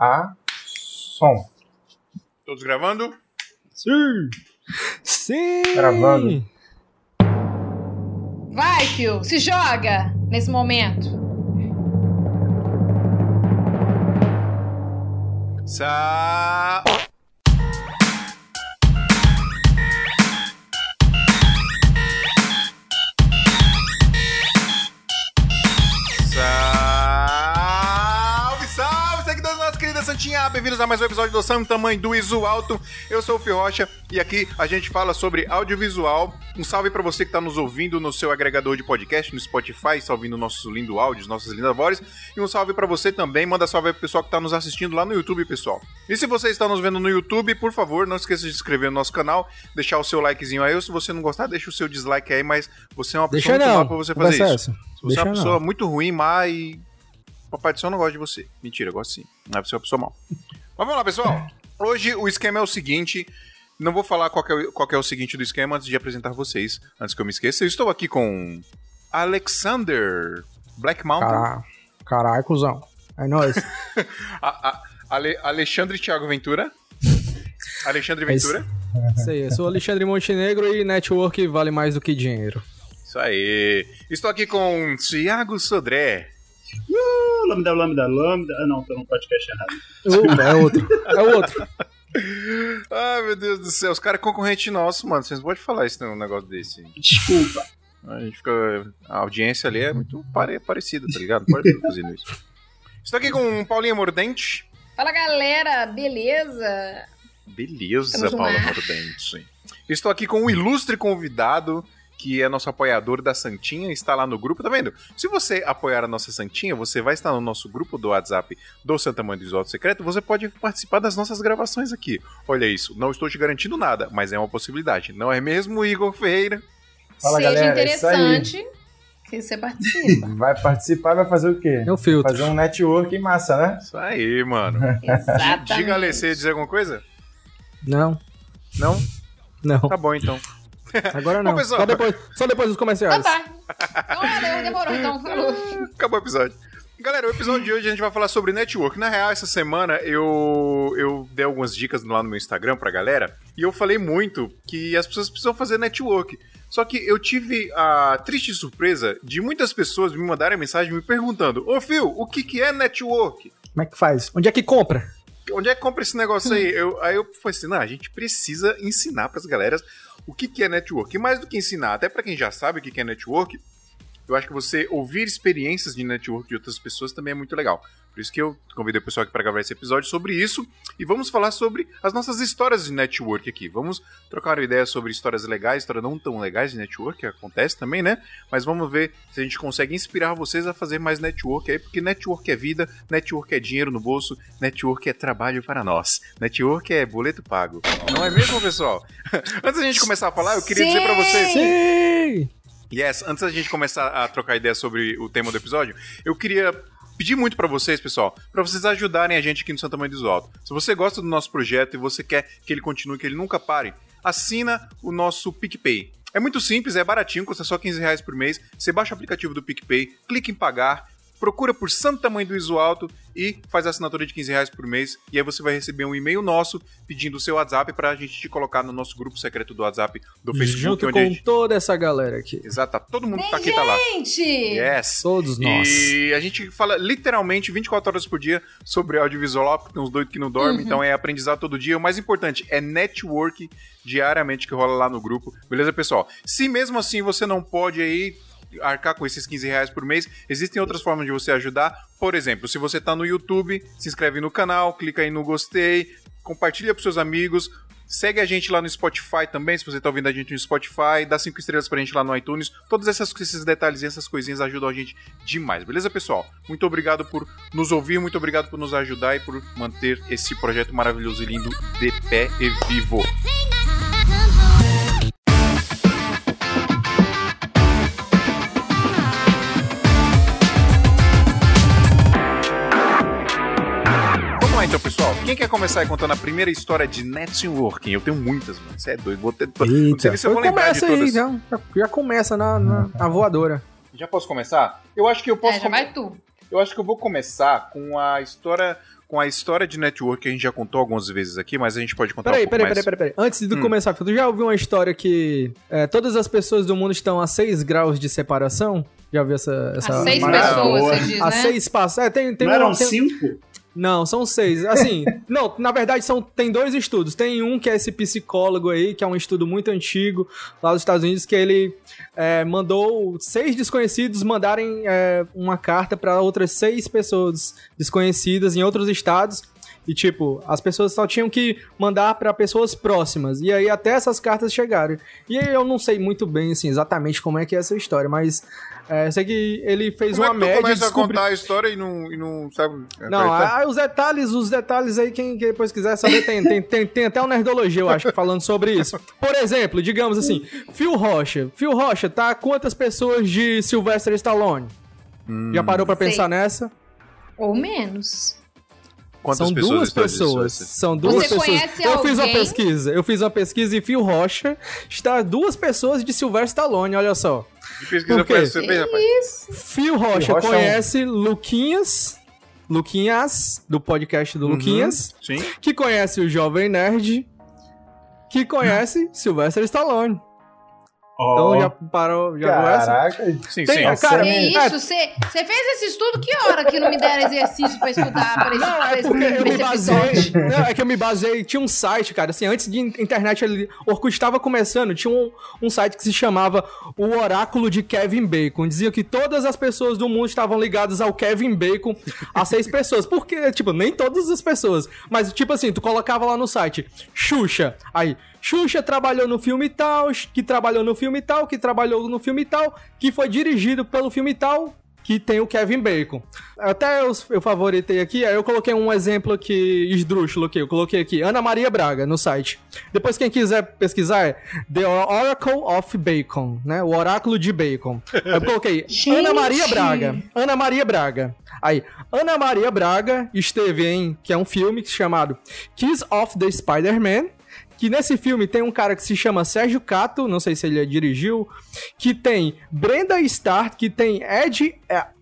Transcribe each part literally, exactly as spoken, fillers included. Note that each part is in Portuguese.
a som. Todos gravando? Sim! Sim! Gravando. Vai, Fio! Se joga nesse momento. Sa... Santinha, bem-vindos a mais um episódio do Sam Tamanho do Isu Alto. Eu sou o Fio Rocha e aqui a gente fala sobre audiovisual. Um salve pra você que tá nos ouvindo no seu agregador de podcast, no Spotify, está ouvindo nossos lindos áudios, nossas lindas vozes. E um salve pra você também, manda salve pro pessoal que tá nos assistindo lá no YouTube, pessoal. E se você está nos vendo no YouTube, por favor, não esqueça de se inscrever no nosso canal, deixar o seu likezinho aí. Ou se você não gostar, deixa o seu dislike aí, mas você é uma pessoa muito má pra você fazer isso. Se você deixa é uma pessoa não. muito ruim, má e... Papai do Céu não gosta de você. Mentira, eu gosto sim. Não é pra ser uma pessoa mal. Mas vamos lá, pessoal. Hoje o esquema é o seguinte. Não vou falar qual que é, qual que é o seguinte do esquema antes de apresentar vocês. Antes que eu me esqueça. Eu estou aqui com... Alexander Black Mountain. Caralho, cuzão. É nóis. a, a, Ale, Alexandre Thiago Ventura. Alexandre Ventura. É isso. Isso aí. Eu sou Alexandre Montenegro e network vale mais do que dinheiro. Isso aí. Estou aqui com Thiago Sodré. Uh, lambda, lambda, lambda. Ah, não, tô no podcast errado. É outro. É outro. Ai, meu Deus do céu. Os caras concorrentes nossos, mano. Vocês não podem falar isso, um negócio desse. Desculpa. A gente fica. A audiência ali é muito pare... parecida, tá ligado? Não pode ficar fazendo isso. Estou aqui com Paulinha Mordente. Fala, galera. Beleza? Beleza, Paula Mordente. Estou aqui com um ilustre convidado. Que é nosso apoiador da Santinha, está lá no grupo, tá vendo? Se você apoiar a nossa Santinha, você vai estar no nosso grupo do WhatsApp do Santa Mãe do Isolto Secreto, você pode participar das nossas gravações aqui. Olha isso, não estou te garantindo nada, mas é uma possibilidade, não é mesmo, Igor Ferreira? Fala, seja galera, interessante que você participe. Vai participar, vai fazer o quê? Eu filtro. Fazer um network em massa, né? Isso aí, mano. Exatamente. Diga, Alê, você ia dizer alguma coisa? Não. Não? Não. Tá bom, então. Agora não. Bom, pessoal, só, depois, só depois dos comerciais. Ah, tá. Então, valeu, demorou, então. Falou. Acabou o episódio. Galera, o episódio de hoje a gente vai falar sobre network. Na real, essa semana eu, eu dei algumas dicas lá no meu Instagram pra galera e eu falei muito que as pessoas precisam fazer network. Só que eu tive a triste surpresa de muitas pessoas me mandarem mensagem me perguntando: ô, Fio, o que, que é network? Como é que faz? Onde é que compra? Onde é que compra esse negócio aí? eu, aí eu falei assim, não, a gente precisa ensinar pras galeras o que, que é network. E mais do que ensinar, até pra quem já sabe o que, que é network, eu acho que você ouvir experiências de network de outras pessoas também é muito legal. Por isso que eu convidei o pessoal aqui pra gravar esse episódio sobre isso, e vamos falar sobre as nossas histórias de network aqui. Vamos trocar uma ideia sobre histórias legais, histórias não tão legais de network, que acontece também, né? Mas vamos ver se a gente consegue inspirar vocês a fazer mais network aí, porque network é vida, network é dinheiro no bolso, network é trabalho para nós, network é boleto pago. Não é mesmo, pessoal? Antes da gente começar a falar, eu queria Sim. dizer pra vocês... Sim! Yes, antes da gente começar a trocar ideia sobre o tema do episódio, eu queria... Pedi muito pra vocês, pessoal, pra vocês ajudarem a gente aqui no Santa Mãe do Isu Alto. Se você gosta do nosso projeto e você quer que ele continue, que ele nunca pare, assina o nosso PicPay. É muito simples, é baratinho, custa só quinze reais por mês. Você baixa o aplicativo do PicPay, clica em pagar, procura por Santa Mãe do Isu Alto e faz a assinatura de quinze reais por mês. E aí você vai receber um e-mail nosso pedindo o seu WhatsApp pra gente te colocar no nosso grupo secreto do WhatsApp do Facebook. Junto onde com gente... toda essa galera aqui. Exato, tá, todo mundo que tá aqui, tá lá. Gente! Yes! Todos nós. E a gente fala literalmente vinte e quatro horas por dia sobre audiovisual, porque tem uns doidos que não dormem, uhum. Então é aprendizado todo dia. O mais importante é network diariamente que rola lá no grupo. Beleza, pessoal? Se mesmo assim você não pode aí... arcar com esses quinze reais por mês, existem outras formas de você ajudar. Por exemplo, se você tá no YouTube, se inscreve no canal, clica aí no gostei, compartilha pros seus amigos, segue a gente lá no Spotify também, se você tá ouvindo a gente no Spotify, dá cinco estrelas pra gente lá no iTunes, todos essas, esses detalhes e essas coisinhas ajudam a gente demais, beleza, pessoal? Muito obrigado por nos ouvir, muito obrigado por nos ajudar e por manter esse projeto maravilhoso e lindo de pé e vivo. Então, pessoal, quem quer começar aí contando a primeira história de networking? Eu tenho muitas, mano. Você é doido. Vou ter... Eita, se eu vou lembrar de todas. Aí, já, já começa na, na, na voadora. Já posso começar? Eu acho que eu posso... É, já com... vai tu. Eu acho que eu vou começar com a história, com a história de network que a gente já contou algumas vezes aqui, mas a gente pode contar peraí, um pouco peraí, mais. Peraí, peraí, peraí. Antes de hum. começar, tu já ouviu uma história que é, todas as pessoas do mundo estão a seis graus de separação? Já ouviu essa... essa... A seis pessoas, você diz, né? A seis passos. É, tem, tem Não um, eram tem... cinco? Não, são seis. Assim, não, na verdade são, tem dois estudos. Tem um que é esse psicólogo aí, que é um estudo muito antigo lá dos Estados Unidos, que ele é, mandou seis desconhecidos mandarem é, uma carta para outras seis pessoas desconhecidas em outros estados. E, tipo, as pessoas só tinham que mandar pra pessoas próximas. E aí até essas cartas chegaram. E aí eu não sei muito bem, assim, exatamente como é que é essa história, mas é, eu sei que ele fez como uma é que média... Como é descobri... a contar a história e não, e não sabe... É, não, aí os detalhes, os detalhes aí, quem, quem depois quiser saber, tem, tem, tem, tem até um Nerdologia, eu acho, falando sobre isso. Por exemplo, digamos assim, Fio Rocha. Fio Rocha, tá? Quantas pessoas de Sylvester Stallone? Hum, Já parou pra sei. pensar nessa? Ou menos... Quantas são pessoas duas pessoas. São duas Você pessoas. Eu alguém? fiz uma pesquisa. Eu fiz uma pesquisa e Fio Rocha está duas pessoas de Sylvester Stallone, olha só. Que pesquisa foi essa, bem, rapaz? Fio Rocha, Rocha conhece é um... Luquinhas, Luquinhas, do podcast do uhum, Luquinhas, sim. que conhece o Jovem Nerd, que conhece hum. Sylvester Stallone. Então oh. já parou, já Caraca. viu essa? Sim, Tem, sim. Nossa, cara, é isso, você fez esse estudo que hora que não me deram exercício pra estudar? Pra não, pra é porque eu me basei, não, é que eu me basei, tinha um site, cara, assim, antes de internet, o Orkut estava começando, tinha um, um site que se chamava o Oráculo de Kevin Bacon, dizia que todas as pessoas do mundo estavam ligadas ao Kevin Bacon, a seis pessoas, porque, tipo, nem todas as pessoas, mas, tipo assim, tu colocava lá no site, Xuxa, aí, Xuxa trabalhou no filme tal, que trabalhou no filme tal, que trabalhou no filme tal, que foi dirigido pelo filme tal, que tem o Kevin Bacon. Até eu, eu favoritei aqui, aí eu coloquei um exemplo aqui, esdrúxulo aqui, eu coloquei aqui, Ana Maria Braga, no site. Depois quem quiser pesquisar é The Oracle of Bacon, né, o oráculo de bacon. Eu coloquei Ana Maria Braga, Ana Maria Braga. Aí, Ana Maria Braga esteve em, que é um filme chamado Kiss of the Spider-Man, que nesse filme tem um cara que se chama Sérgio Cato, não sei se ele dirigiu, que tem Brenda Starr, que tem Ed,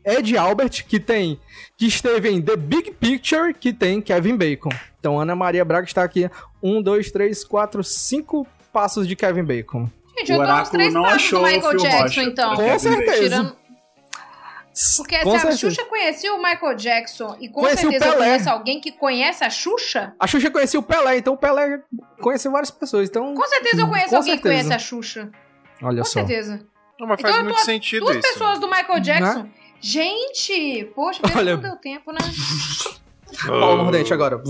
Ed Albert, que tem que esteve em The Big Picture, que tem Kevin Bacon. Então, Ana Maria Braga está aqui. Um, dois, três, quatro, cinco passos de Kevin Bacon. Gente, eu dou uns três passos do Michael Jackson, então. Com certeza. Porque com se certeza. a Xuxa conhecia o Michael Jackson e com conheci certeza conhece alguém que conhece a Xuxa? A Xuxa conhecia o Pelé, então o Pelé conheceu várias pessoas. Então... Com certeza eu conheço com alguém certeza. que conhece a Xuxa. Olha com só. Com certeza. Não, mas faz então, muito tô, sentido duas isso. Duas pessoas do Michael Jackson. Né? Gente, poxa, Olha... não deu tempo, né? Paulo Mordente agora.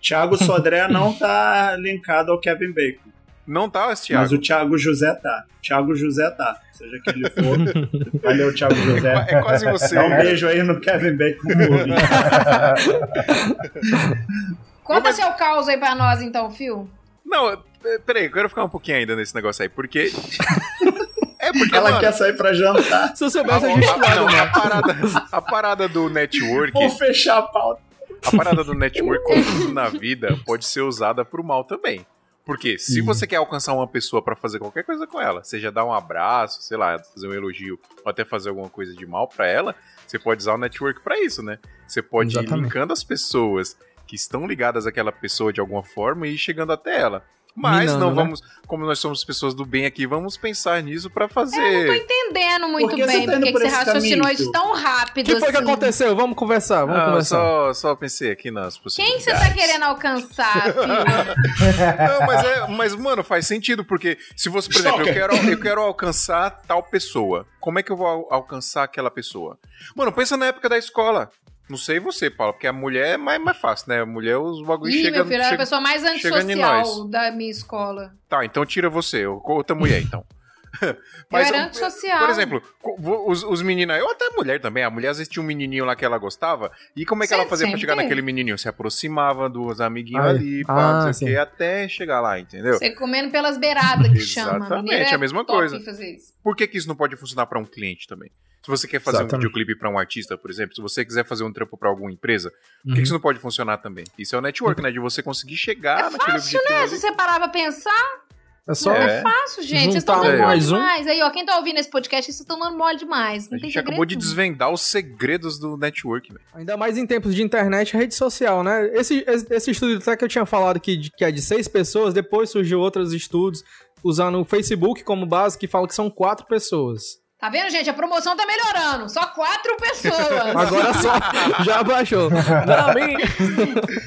Thiago Sodré não tá linkado ao Kevin Bacon. Não tá, esse Thiago? Mas o Thiago José tá. Thiago José tá. Seja que ele for. Valeu, Thiago José. É, é quase você. Dá um é. beijo aí no Kevin Bacon. Conta mas... seu caos aí pra nós, então, Phil. Não, peraí, eu quero ficar um pouquinho ainda nesse negócio aí, porque... É porque ela mano, quer sair pra jantar. Se eu soubesse, a, a gente vai, não, a, parada, a parada do network... Vou fechar a pauta. A parada do network, como tudo na vida, pode ser usada pro mal também. Porque se uhum. você quer alcançar uma pessoa pra fazer qualquer coisa com ela, seja dar um abraço, sei lá, fazer um elogio, ou até fazer alguma coisa de mal pra ela, você pode usar o network pra isso, né? Você pode Exatamente. ir linkando as pessoas que estão ligadas àquela pessoa de alguma forma e ir chegando até ela. Mas Minando, não vamos, né? como nós somos pessoas do bem aqui, vamos pensar nisso pra fazer... Eu não tô entendendo muito Por bem porque por você raciocinou isso tão rápido. O que foi assim? que aconteceu? Vamos conversar, vamos ah, conversar. Só, só pensei aqui nas possibilidades. Quem você tá querendo alcançar, filho? Não, mas, é, mas, mano, faz sentido, porque se você, por exemplo, eu quero, eu quero alcançar tal pessoa, como é que eu vou alcançar aquela pessoa? Mano, pensa na época da escola. Não sei você, Paula, porque a mulher é mais, mais fácil, né? A mulher, os bagulhos chegam... Ih, chega, meu filho, era a pessoa mais antissocial da minha escola. Tá, então tira você, outra mulher, então. Mas, eu era antissocial. Por exemplo, os, os meninos... Ou até a mulher também. A mulher, às vezes, tinha um menininho lá que ela gostava. E como é que sim, ela fazia sempre. pra chegar naquele menininho? Se aproximava dos amiguinhos Ai. ali, pá, ah, não sei o quê, até chegar lá, entendeu? Você comendo pelas beiradas que chama. Exatamente, é a mesma coisa. Por que que isso não pode funcionar pra um cliente também? Se você quer fazer Exatamente. um videoclipe pra um artista, por exemplo, se você quiser fazer um trampo pra alguma empresa, uhum. por que isso não pode funcionar também? Isso é o network, né? De você conseguir chegar é naquele fácil, objetivo. É fácil, né? Se você parar pra pensar... É só é. É fácil, gente. Vocês estão dando mole demais. Um... Aí, ó, quem tá ouvindo esse podcast, vocês estão dando mole demais. Não a tem gente segredo, acabou de desvendar os segredos do network, velho. Ainda mais em tempos de internet, rede social, né? Esse, esse, esse estudo até que eu tinha falado que, que é de seis pessoas, depois surgiu outros estudos usando o Facebook como base que falam que são quatro pessoas. Tá vendo, gente? A promoção tá melhorando. Só quatro pessoas. Agora só. Já baixou. Não, bem...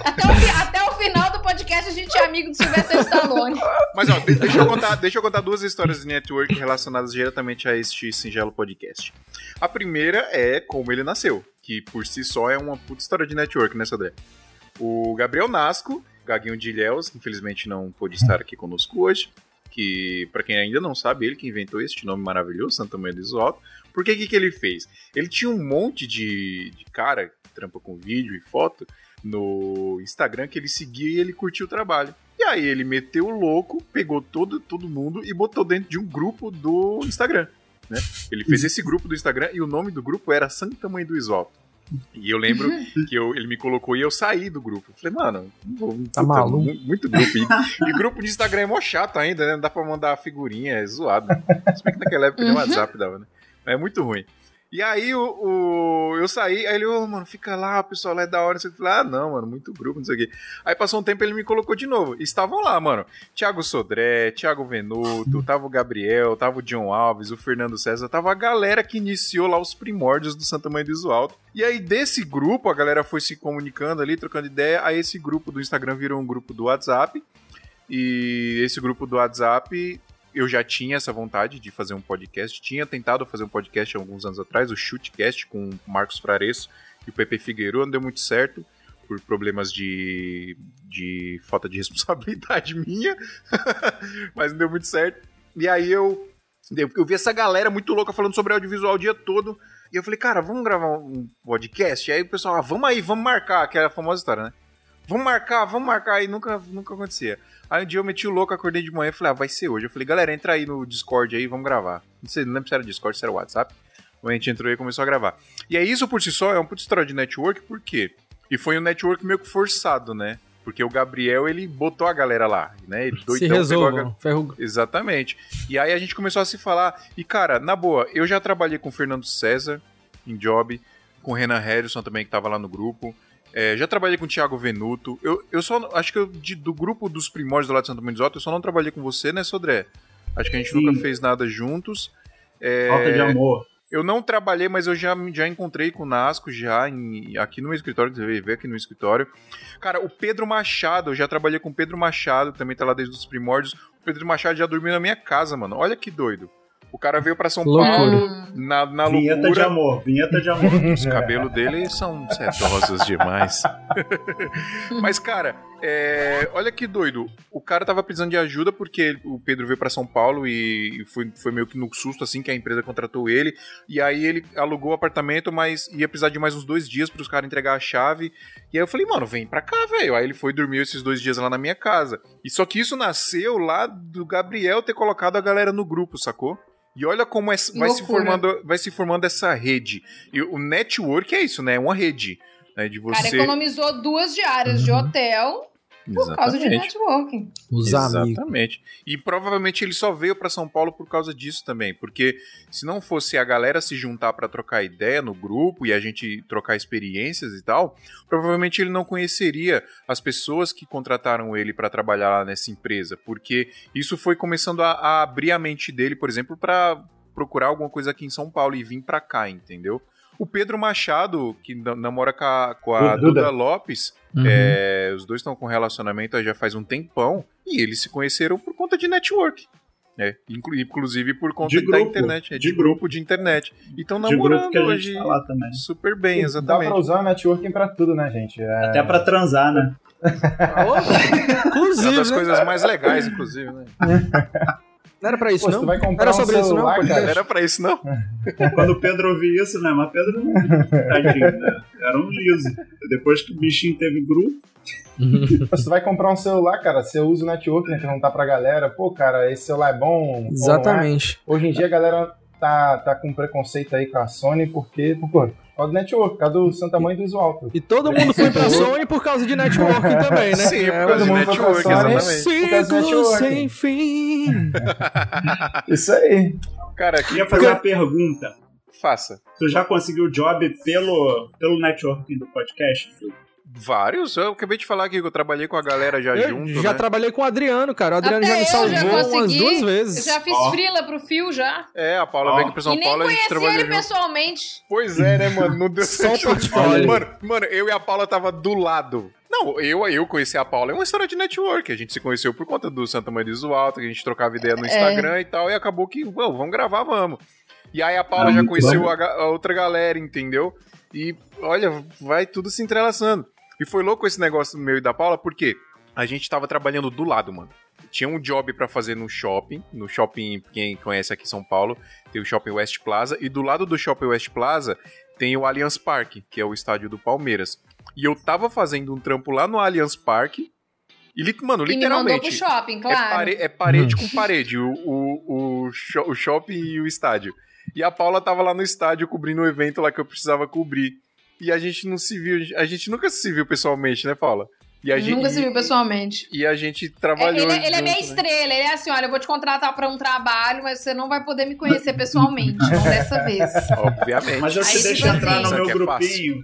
até, o fi... Até o final do podcast a gente é amigo do Sylvester Stallone. Mas, ó, deixa eu contar, deixa eu contar duas histórias de network relacionadas diretamente a este singelo podcast. A primeira é como ele nasceu, que por si só é uma puta história de network, né, Sodré? O Gabriel Nasco, Gaguinho de Ilhéus, que infelizmente não pôde estar aqui conosco hoje, que, pra quem ainda não sabe, ele que inventou este nome maravilhoso, Santa Mãe do Isolto. Por que que ele fez? Ele tinha um monte de, de cara que trampa com vídeo e foto no Instagram que ele seguia e ele curtia o trabalho. E aí ele meteu o louco, pegou todo, todo mundo e botou dentro de um grupo do Instagram, né? Ele fez esse grupo do Instagram e o nome do grupo era Santa Mãe do Isolto. E eu lembro que eu, ele me colocou e eu saí do grupo. Falei, mano, puta, tá maluco. Muito, muito grupo. E, e grupo de Instagram é mó chato ainda, né? Não dá pra mandar figurinha, é zoado. Se bem que naquela época nem uhum. WhatsApp dava, né? Mas é muito ruim. E aí o, o, eu saí, aí ele, ô, oh, mano, fica lá, o pessoal lá é da hora. Eu falei, ah, não, mano, muito grupo, não sei o quê. Aí passou um tempo, ele me colocou de novo. E estavam lá, mano, Thiago Sodré, Thiago Venuto, tava o Gabriel, tava o John Alves, o Fernando César, tava a galera que iniciou lá os primórdios do Santa Mãe do Isu Alto. E aí desse grupo, a galera foi se comunicando ali, trocando ideia. Aí esse grupo do Instagram virou um grupo do WhatsApp. E esse grupo do WhatsApp... Eu já tinha essa vontade de fazer um podcast, tinha tentado fazer um podcast há alguns anos atrás, o Shootcast com o Marcos Fraresso e o Pepe Figueiredo, não deu muito certo por problemas de, de falta de responsabilidade minha, mas não deu muito certo. E aí eu, eu vi essa galera muito louca falando sobre audiovisual o dia todo, e eu falei, cara, vamos gravar um podcast? E aí o pessoal, ah, vamos aí, vamos marcar, que era a famosa história, né? Vamos marcar, vamos marcar, e nunca, nunca acontecia. Aí um dia eu meti o louco, acordei de manhã e falei, ah, vai ser hoje. Eu falei, galera, entra aí no Discord aí, vamos gravar. Não sei, não lembro se era Discord, se era WhatsApp. A gente entrou aí e começou a gravar. E aí isso por si só é um puto história de network, por quê? E foi um network meio que forçado, né? Porque o Gabriel, ele botou a galera lá, né? Ele doidão, se resolvam, ferruga. Exatamente. E aí a gente começou a se falar. E, cara, na boa, eu já trabalhei com o Fernando César, em job, com o Renan Harrison também, que tava lá no grupo. É, já trabalhei com o Thiago Venuto. Eu, eu só acho que eu, de, do grupo dos primórdios do lado de Santa Mãe do Isolto, eu só não trabalhei com você, né, Sodré? Acho que a gente Sim. nunca fez nada juntos. É, falta de amor. Eu não trabalhei, mas eu já, já encontrei com o Nasco já em, aqui no meu escritório, que você vê aqui no escritório. Cara, o Pedro Machado, eu já trabalhei com o Pedro Machado, também tá lá desde os primórdios. O Pedro Machado já dormiu na minha casa, mano. Olha que doido. O cara veio pra São loucura. Paulo na, na loucura. Vinheta de amor, vinheta de amor. Os cabelos dele são sedosos demais. Mas, cara, é... olha que doido. O cara tava precisando de ajuda porque o Pedro veio pra São Paulo e foi, foi meio que no susto, assim, que a empresa contratou ele. E aí ele alugou o apartamento, mas ia precisar de mais uns dois dias pros caras entregar a chave. E aí eu falei, mano, vem pra cá, velho. Aí ele foi e dormiu esses dois dias lá na minha casa. E só que isso nasceu lá do Gabriel ter colocado a galera no grupo, sacou? E olha como é, vai, se formando, vai se formando essa rede. E o network é isso, né? É uma rede. Né? De você... Cara, economizou duas diárias uhum. de hotel por Exatamente. Causa de networking. Os Exatamente. Amigos. E provavelmente ele só veio para São Paulo por causa disso também. Porque se não fosse a galera se juntar para trocar ideia no grupo e a gente trocar experiências e tal, provavelmente ele não conheceria as pessoas que contrataram ele para trabalhar lá nessa empresa. Porque isso foi começando a, a abrir a mente dele, por exemplo, para procurar alguma coisa aqui em São Paulo e vir para cá, entendeu? O Pedro Machado, que namora com a, com a Duda. Duda Lopes, uhum. é, os dois estão com relacionamento já faz um tempão, e eles se conheceram por conta de network, né? Inclusive por conta de da grupo. Internet, é, de, de grupo. Grupo de internet. Então namorando hoje tá super bem, exatamente. Dá pra usar networking pra tudo, né, gente? É... Até pra transar, né? Inclusive, é uma das coisas mais legais, inclusive, né? Não era pra isso, Pô, não? Vai não era sobre um isso, não? Não era pra isso, não? Quando o Pedro ouvia isso, né? Mas Pedro não... Tadinho, né? Era um liso. Depois que o bichinho teve grupo... Você vai comprar um celular, cara, você usa o network, né? Perguntar pra galera, pô, cara, esse celular é bom? Exatamente. Bom, é? Hoje em dia a galera tá, tá com preconceito aí com a Sony, porque... Pô, causa do network, por causa do Santa Mãe do Isu Alto. E todo mundo foi pra Sony por causa de network também, né? Sim, por causa é, de network, exatamente. Ciclo sem fim. Isso aí. Cara, queria fazer uma pergunta. Faça. Tu já conseguiu job pelo, pelo networking do podcast, filho? Vários? Eu acabei de falar aqui que eu trabalhei com a galera já eu junto, Já né? trabalhei com o Adriano, cara. O Adriano Até já me salvou já umas duas vezes. Eu já fiz oh. frila pro Fio, já. É, a Paula oh. veio aqui pro São e Paulo e a gente trabalhou ele junto. pessoalmente. Pois é, né, mano? Não deu certo. Mano, mano, eu e a Paula tava do lado. Não, eu, eu conheci a Paula. É uma história de network. A gente se conheceu por conta do Santa Mãe do Isu Alto, que a gente trocava ideia no Instagram é. e tal. E acabou que, bom, vamos gravar, vamos. E aí a Paula ah, já conheceu a, a outra galera, entendeu? E, olha, vai tudo se entrelaçando. E foi louco esse negócio do meu e da Paula, porque a gente tava trabalhando do lado, mano. Tinha um job pra fazer no shopping, no shopping, quem conhece aqui em São Paulo, tem o Shopping West Plaza, e do lado do Shopping West Plaza tem o Allianz Park, que é o estádio do Palmeiras. E eu tava fazendo um trampo lá no Allianz Park, e, mano, literalmente... E me mandou pro shopping, claro. É, pare, é parede com parede, o, o, o, o shopping e o estádio. E a Paula tava lá no estádio cobrindo o um evento lá que eu precisava cobrir. E a gente não se viu, a gente nunca se viu pessoalmente, né, Paula? E a gente, nunca se viu pessoalmente. E a gente trabalhou... Ele, ele junto, é minha né? estrela, ele é assim, olha, eu vou te contratar pra um trabalho, mas você não vai poder me conhecer pessoalmente, não dessa vez. Obviamente. Mas já se deixa entrar no meu grupinho.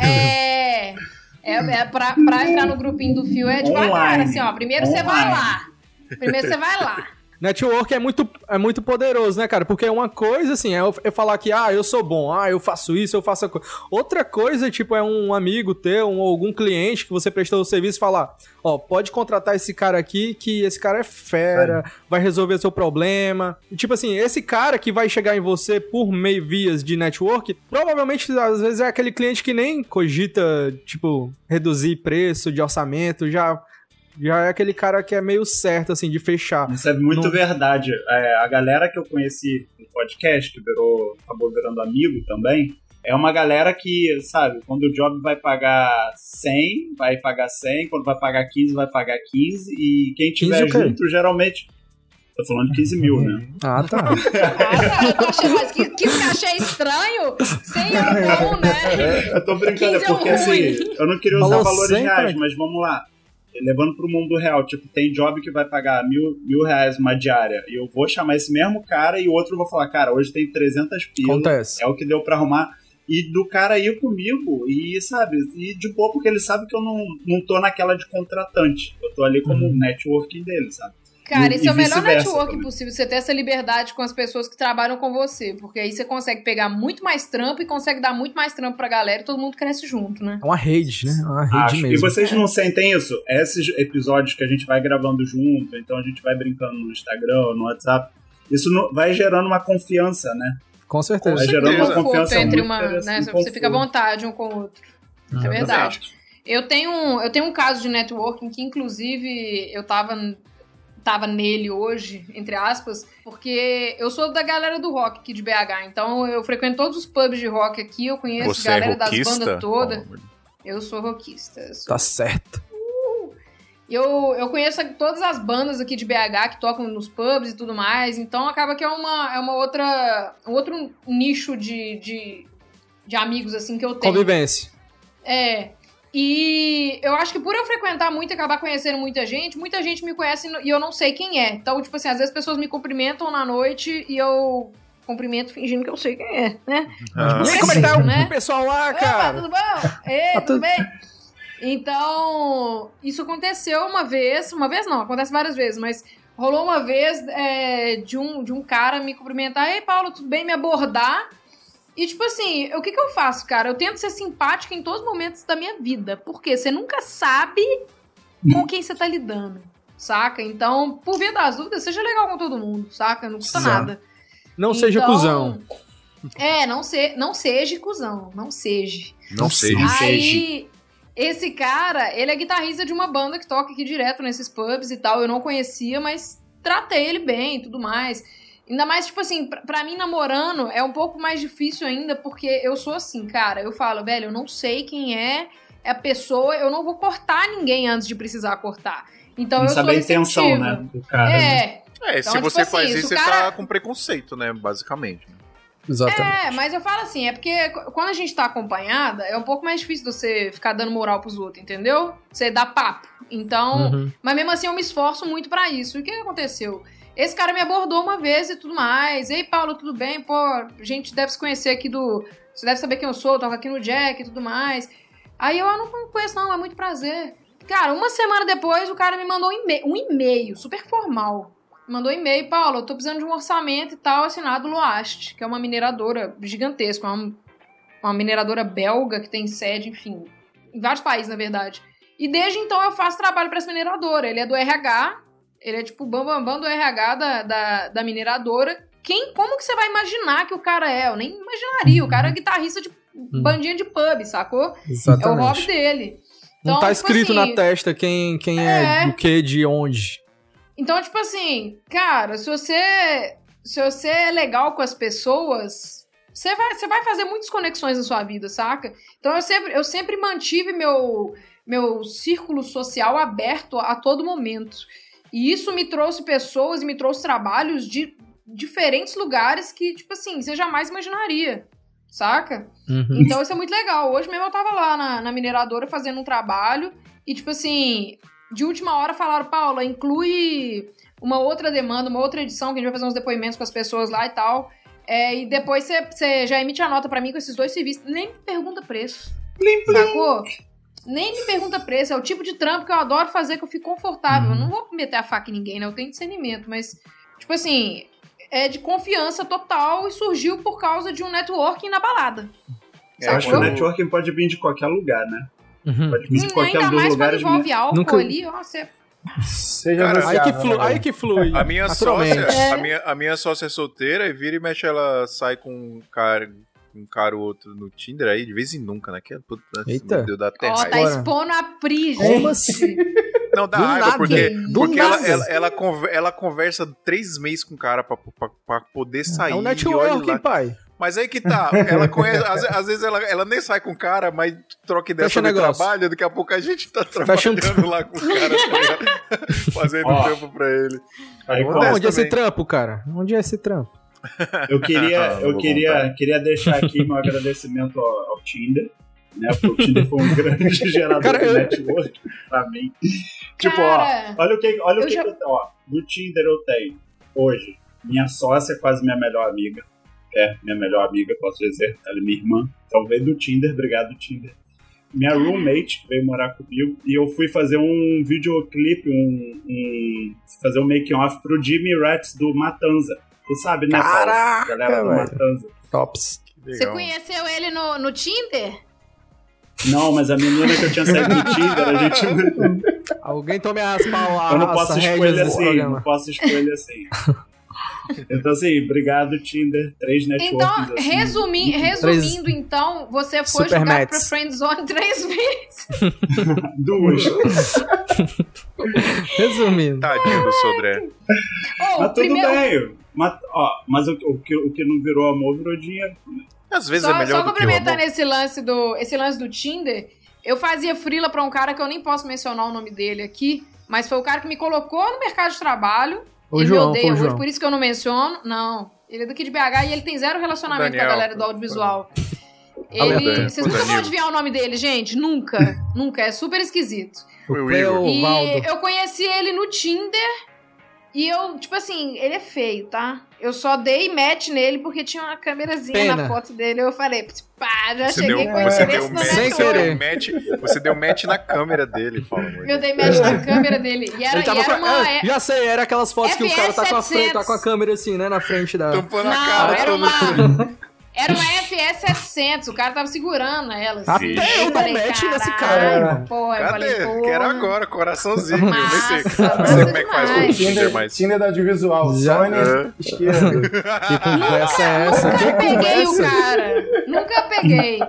É, é, é pra, pra entrar no grupinho do Fio é devagar, assim, ó, primeiro você vai lá, primeiro você vai lá. Network é muito, é muito poderoso, né, cara? Porque uma coisa, assim, é eu, eu falar que, ah, eu sou bom, ah, eu faço isso, eu faço aquilo. Outra coisa, tipo, é um amigo teu ou um, algum cliente que você prestou o serviço e falar, ó, pode contratar esse cara aqui que esse cara é fera, é. vai resolver seu problema. E, tipo assim, esse cara que vai chegar em você por meio vias de network, provavelmente, às vezes, é aquele cliente que nem cogita, tipo, reduzir preço de orçamento, já... Já é aquele cara que é meio certo, assim, de fechar. Isso é muito no... verdade. É, a galera que eu conheci no podcast, que virou, acabou virando amigo também, é uma galera que, sabe, quando o job vai pagar cem, vai pagar cem, quando vai pagar quinze, vai pagar quinze, e quem tiver junto, geralmente... Tô falando de quinze mil, né? Ah, tá. Ah, tá. Eu tô achando, mas que, que cachê estranho, sem um bom, né? Eu tô brincando, é porque, assim, eu não queria usar valores reais, mas vamos lá. Levando pro mundo real, tipo, tem job que vai pagar mil, mil reais uma diária e eu vou chamar esse mesmo cara e o outro eu vou falar, cara, hoje tem trezentas pilas, acontece. É o que deu pra arrumar, e do cara ir comigo, e sabe, e de boa, porque ele sabe que eu não, não tô naquela de contratante, eu tô ali como uhum. networking dele, sabe? Cara, esse é o melhor network também. Possível, você ter essa liberdade com as pessoas que trabalham com você, porque aí você consegue pegar muito mais trampo e consegue dar muito mais trampo pra galera e todo mundo cresce junto, né? É uma rede, né? É uma rede Acho. mesmo. E vocês não sentem isso? Esses episódios que a gente vai gravando junto, então a gente vai brincando no Instagram, no WhatsApp, isso vai gerando uma confiança, né? Com certeza. Vai gerando uma confiança entre uma, né? Você fica à vontade um com o outro. É verdade. Eu tenho, eu tenho um caso de networking que, inclusive, eu tava... tava nele hoje, entre aspas, porque eu sou da galera do rock aqui de B H, então eu frequento todos os pubs de rock aqui, eu conheço Você galera é das bandas toda. Oh, eu sou rockista. Eu sou... Tá certo. Uh, eu, eu conheço todas as bandas aqui de B H que tocam nos pubs e tudo mais, então acaba que é uma, é uma outra, um outro nicho de, de, de amigos, assim, que eu tenho. Convivência. É... E eu acho que por eu frequentar muito e acabar conhecendo muita gente, muita gente me conhece e eu não sei quem é. Então, tipo assim, às vezes as pessoas me cumprimentam na noite e eu cumprimento fingindo que eu sei quem é, né? Ah. E aí, como é que tá né? o pessoal lá, cara? Opa, tudo bom? Ei, tá tudo, tudo bem? Então, isso aconteceu uma vez, uma vez não, acontece várias vezes, mas rolou uma vez é, de, um, de um cara me cumprimentar, ei, Paulo, tudo bem? Me abordar. E, tipo assim, o que que eu faço, cara? Eu tento ser simpática em todos os momentos da minha vida. Porque você nunca sabe com quem você tá lidando, saca? Então, por via das dúvidas, seja legal com todo mundo, saca? Não custa Exato. nada. Não então, seja cuzão. É, não, se, não seja cuzão. Não seja. Não seja. Aí, esse cara, ele é guitarrista de uma banda que toca aqui direto nesses pubs e tal. Eu não conhecia, mas tratei ele bem e tudo mais. Ainda mais, tipo assim, pra, pra mim, namorando, é um pouco mais difícil ainda, porque eu sou assim, cara. Eu falo, velho, eu não sei quem é a pessoa, eu não vou cortar ninguém antes de precisar cortar. Então, não eu sou receptiva. Sabe a intenção, né, do cara. É. Né? É, então, se tipo você assim, faz isso, você cara... tá com preconceito, né, basicamente. Exatamente. É, mas eu falo assim, é porque quando a gente tá acompanhada, é um pouco mais difícil você ficar dando moral pros outros, entendeu? Você dá papo. Então, uhum. mas mesmo assim eu me esforço muito pra isso. E o que aconteceu? Esse cara me abordou uma vez e tudo mais. Ei, Paulo, tudo bem? Pô, a gente deve se conhecer aqui do... Você deve saber quem eu sou, eu toco aqui no Jack e tudo mais. Aí eu, ah, não conheço não, é muito prazer. Cara, uma semana depois o cara me mandou um e-mail, um e-mail super formal. Mandou um e-mail, Paulo, eu tô precisando de um orçamento e tal, assinado Loast, que é uma mineradora gigantesca, uma, uma mineradora belga que tem sede, enfim, em vários países, na verdade. E desde então eu faço trabalho pra essa mineradora. Ele é do R H, ele é tipo o bam, bam, bam do R H da, da, da mineradora. Quem, como que você vai imaginar que o cara é? Eu nem imaginaria, o cara é guitarrista de bandinha de pub, sacou? Exatamente. É o hobby dele. Então, não tá escrito assim, na testa quem, quem é, é do que, de onde. Então, tipo assim, cara, se você, se você é legal com as pessoas, você vai, você vai fazer muitas conexões na sua vida, saca? Então eu sempre, eu sempre mantive meu, meu círculo social aberto a todo momento. E isso me trouxe pessoas, me trouxe trabalhos de diferentes lugares que, tipo assim, você jamais imaginaria. Saca? Uhum. Então isso é muito legal. Hoje mesmo eu tava lá na, na mineradora fazendo um trabalho e, tipo assim, de última hora falaram, Paula, inclui uma outra demanda, uma outra edição, que a gente vai fazer uns depoimentos com as pessoas lá e tal. É, e depois você já emite a nota pra mim com esses dois serviços. Nem me pergunta preço. Plim, plim. Sacou? Nem me pergunta preço. É o tipo de trampo que eu adoro fazer, que eu fico confortável. Uhum. Eu não vou meter a faca em ninguém, né? Eu tenho discernimento, mas, tipo assim... é de confiança total e surgiu por causa de um networking na balada. É, eu acho que o networking pode vir de qualquer lugar, né? Uhum. Pode vir de hum, qualquer lugar. Ainda mais quando envolve álcool nunca... ali, ó, você... Seja cara, aí, que flui, aí que flui. A minha, sócia, é. a, minha, a minha sócia é solteira e vira e mexe, ela sai com um cara... um cara ou outro no Tinder aí, de vez em nunca, né? Que é puta, meu Deus, dá até raiva. Ó, tá expondo a Pri, gente. Não, dá raiva, porque, porque ela, ela, ela, conver, ela conversa três meses com o cara pra, pra, pra poder sair. É um networking, pai. Mas aí que tá, ela conhece, às, às vezes ela, ela nem sai com o cara, mas troca ideia sobre trabalho, daqui a pouco a gente tá trabalhando lá com o cara, fazendo um trampo pra ele. Aí, onde é esse trampo, cara? Onde é esse trampo? Eu queria, ah, eu queria, queria deixar aqui meu agradecimento ao, ao Tinder, né? Porque o Tinder foi um grande gerador cara, de network pra mim. Tipo, cara, ó, olha o que, olha o que, já... que eu, ó, no Tinder eu tenho hoje minha sócia, quase minha melhor amiga, é minha melhor amiga, posso dizer, ela é minha irmã. Então veio do Tinder, obrigado Tinder. Minha roommate veio morar comigo e eu fui fazer um videoclipe, um, um fazer um make-off pro Jimmy Rats do Matanza. Tu sabe, né? Caraca, galera do Matanza. Tops. Você conheceu ele no, no Tinder? Não, mas a menina que eu tinha saído no Tinder, a gente... Alguém tome as palavras. Eu não posso escolher assim, não posso escolher assim. Então, assim, obrigado, Tinder. Três networks. Então, assim, resumi, resumindo, três... então, você foi Super jogar Mets. Pra Friendzone três vezes. Duas. Resumindo. Tadinho do Sodré. Oh, mas primeiro... tudo bem. Mas, ó, mas o, o, que, o que não virou amor virou dinheiro. Às vezes só, é melhor. Só complementando esse lance do, esse lance do Tinder, eu fazia frila pra um cara que eu nem posso mencionar o nome dele aqui, mas foi o cara que me colocou no mercado de trabalho. Ele me odeia hoje, por isso que eu não menciono. Não, ele é daqui de B H e ele tem zero relacionamento Daniel, com a galera do audiovisual. Ele, vocês nunca vão adivinhar o nome dele, gente. Nunca, nunca. É super esquisito. O Igor. E eu conheci ele no Tinder e eu, tipo assim, ele é feio, tá? Eu só dei match nele porque tinha uma câmerazinha Pena. na foto dele. Eu falei, pá, já você cheguei deu, com você interesse deu, no sem querer. Match, você deu match na câmera dele, Paulo. Eu dei match na câmera dele. E era, e era pra, uma... É, já sei, era aquelas fotos F S que o cara tá com, a frente, tá com a câmera assim, né, na frente da... Tampando a cara. Era uma... era uma F S setecentos, o cara tava segurando ela. Assim. Até eu dei match nesse cara. Pô, eu falei, pô. Quero agora, coraçãozinho. Massa, eu nem sei, não sei como é que faz o Tinder, mas... Tinder da audiovisual, Sony uh. esquerda. Que conversa é essa? Nunca peguei o cara. Nunca peguei.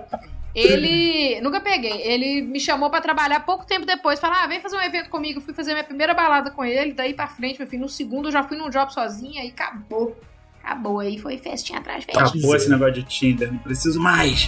Ele... Nunca peguei. Ele me chamou pra trabalhar pouco tempo depois. Falou, ah, vem fazer um evento comigo. Eu fui fazer minha primeira balada com ele. Daí pra frente, meu filho, no segundo eu já fui num job sozinha e acabou. Acabou, aí foi festinha atrás de festinha. Acabou esse negócio de Tinder, não preciso mais.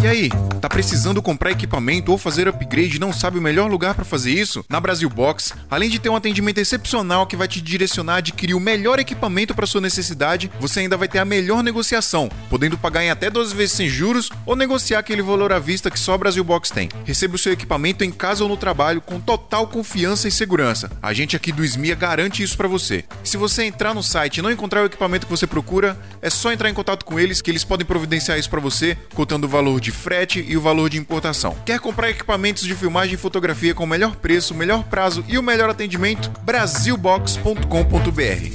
E aí, tá precisando comprar equipamento ou fazer upgrade e não sabe o melhor lugar para fazer isso? Na Brasil Box, além de ter um atendimento excepcional que vai te direcionar a adquirir o melhor equipamento para sua necessidade, você ainda vai ter a melhor negociação, podendo pagar em até doze vezes sem juros ou negociar aquele valor à vista que só a Brasil Box tem. Receba o seu equipamento em casa ou no trabalho com total confiança e segurança. A gente aqui do S M I A garante isso para você. Se você entrar no site e não encontrar o equipamento que você procura, é só entrar em contato com eles que eles podem providenciar isso para você, contando o valor de frete e o valor de importação. Quer comprar equipamentos de filmagem e fotografia com o melhor preço, o melhor prazo e o melhor atendimento? brasil box ponto com ponto b r.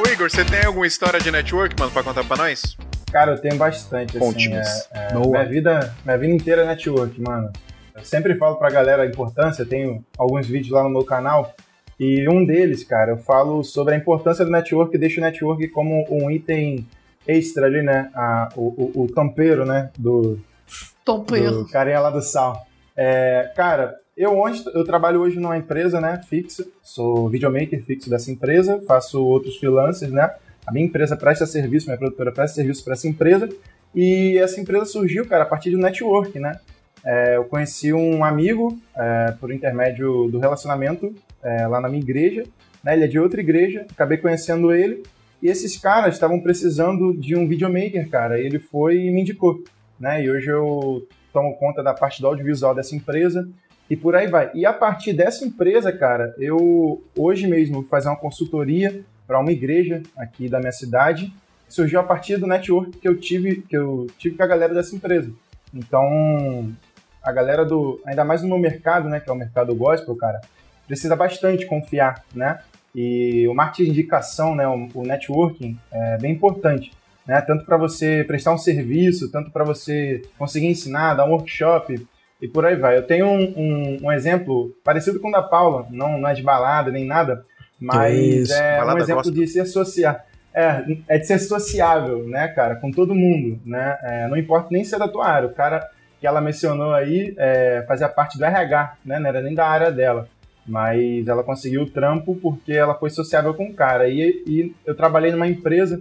Ô Igor, você tem alguma história de network, mano, pra contar pra nós? Cara, eu tenho bastante, assim, é, é, minha, vida, minha vida inteira é network, mano. Eu sempre falo pra galera a importância, eu tenho alguns vídeos lá no meu canal, e um deles, cara, eu falo sobre a importância do network e deixo o network como um item extra ali, né, a, o, o, o tampero, né, do, do carinha lá do sal. É, cara, eu, onde, eu trabalho hoje numa empresa, né, fixa, sou videomaker fixo dessa empresa, faço outros freelancers, né, a minha empresa presta serviço, minha produtora presta serviço para essa empresa, e essa empresa surgiu, cara, a partir de um network, né. É, eu conheci um amigo é, por intermédio do relacionamento é, lá na minha igreja, né? Ele é de outra igreja, acabei conhecendo ele, e esses caras estavam precisando de um videomaker, cara, ele foi e me indicou, né? E hoje eu tomo conta da parte do audiovisual dessa empresa, e por aí vai. E a partir dessa empresa, cara, eu hoje mesmo vou fazer uma consultoria para uma igreja aqui da minha cidade, surgiu a partir do network que eu tive, que eu tive com a galera dessa empresa. Então, a galera do... ainda mais no meu mercado, né? Que é o mercado gospel, cara. Precisa bastante confiar, né? E o marketing de indicação, né? O, o networking é bem importante, né? Tanto para você prestar um serviço, tanto para você conseguir ensinar, dar um workshop e por aí vai. Eu tenho um, um, um exemplo parecido com o da Paula. Não, não é de balada nem nada, mas é balada um exemplo gospel. De se associar. É, é de ser sociável, né, cara, com todo mundo, né, é, não importa nem ser da tua área, o cara que ela mencionou aí é, fazia parte do R H, né, não era nem da área dela, mas ela conseguiu o trampo porque ela foi sociável com o cara, e, e eu trabalhei numa empresa,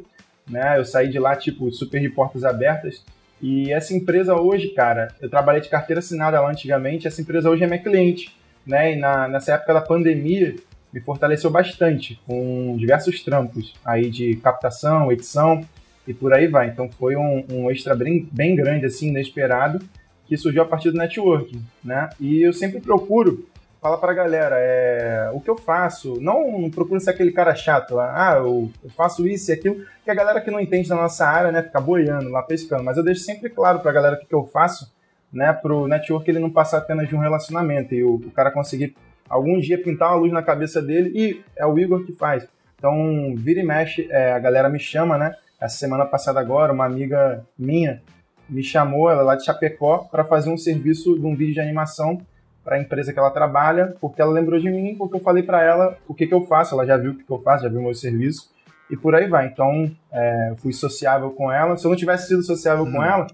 né, eu saí de lá, tipo, super de portas abertas, e essa empresa hoje, cara, eu trabalhei de carteira assinada lá antigamente, essa empresa hoje é minha cliente, né, e na, nessa época da pandemia, me fortaleceu bastante com diversos trampos aí de captação, edição e por aí vai. Então foi um, um extra bem, bem grande, assim, inesperado, que surgiu a partir do networking, né? E eu sempre procuro falar pra galera é, o que eu faço. Não procuro ser aquele cara chato lá, ah, eu, eu faço isso e aquilo, que a galera que não entende da nossa área, né, fica boiando lá, pescando. Mas eu deixo sempre claro pra galera o que, que eu faço, né, pro network ele não passar apenas de um relacionamento e o, o cara conseguir algum dia pintar uma luz na cabeça dele, e é o Igor que faz. Então, vira e mexe, é, a galera me chama, né? Essa semana passada agora, uma amiga minha me chamou, ela lá de Chapecó, para fazer um serviço de um vídeo de animação para a empresa que ela trabalha, porque ela lembrou de mim, porque eu falei para ela o que, que eu faço, ela já viu o que, que eu faço, já viu o meu serviço, e por aí vai. Então, é, fui sociável com ela. Se eu não tivesse sido sociável hum. com ela,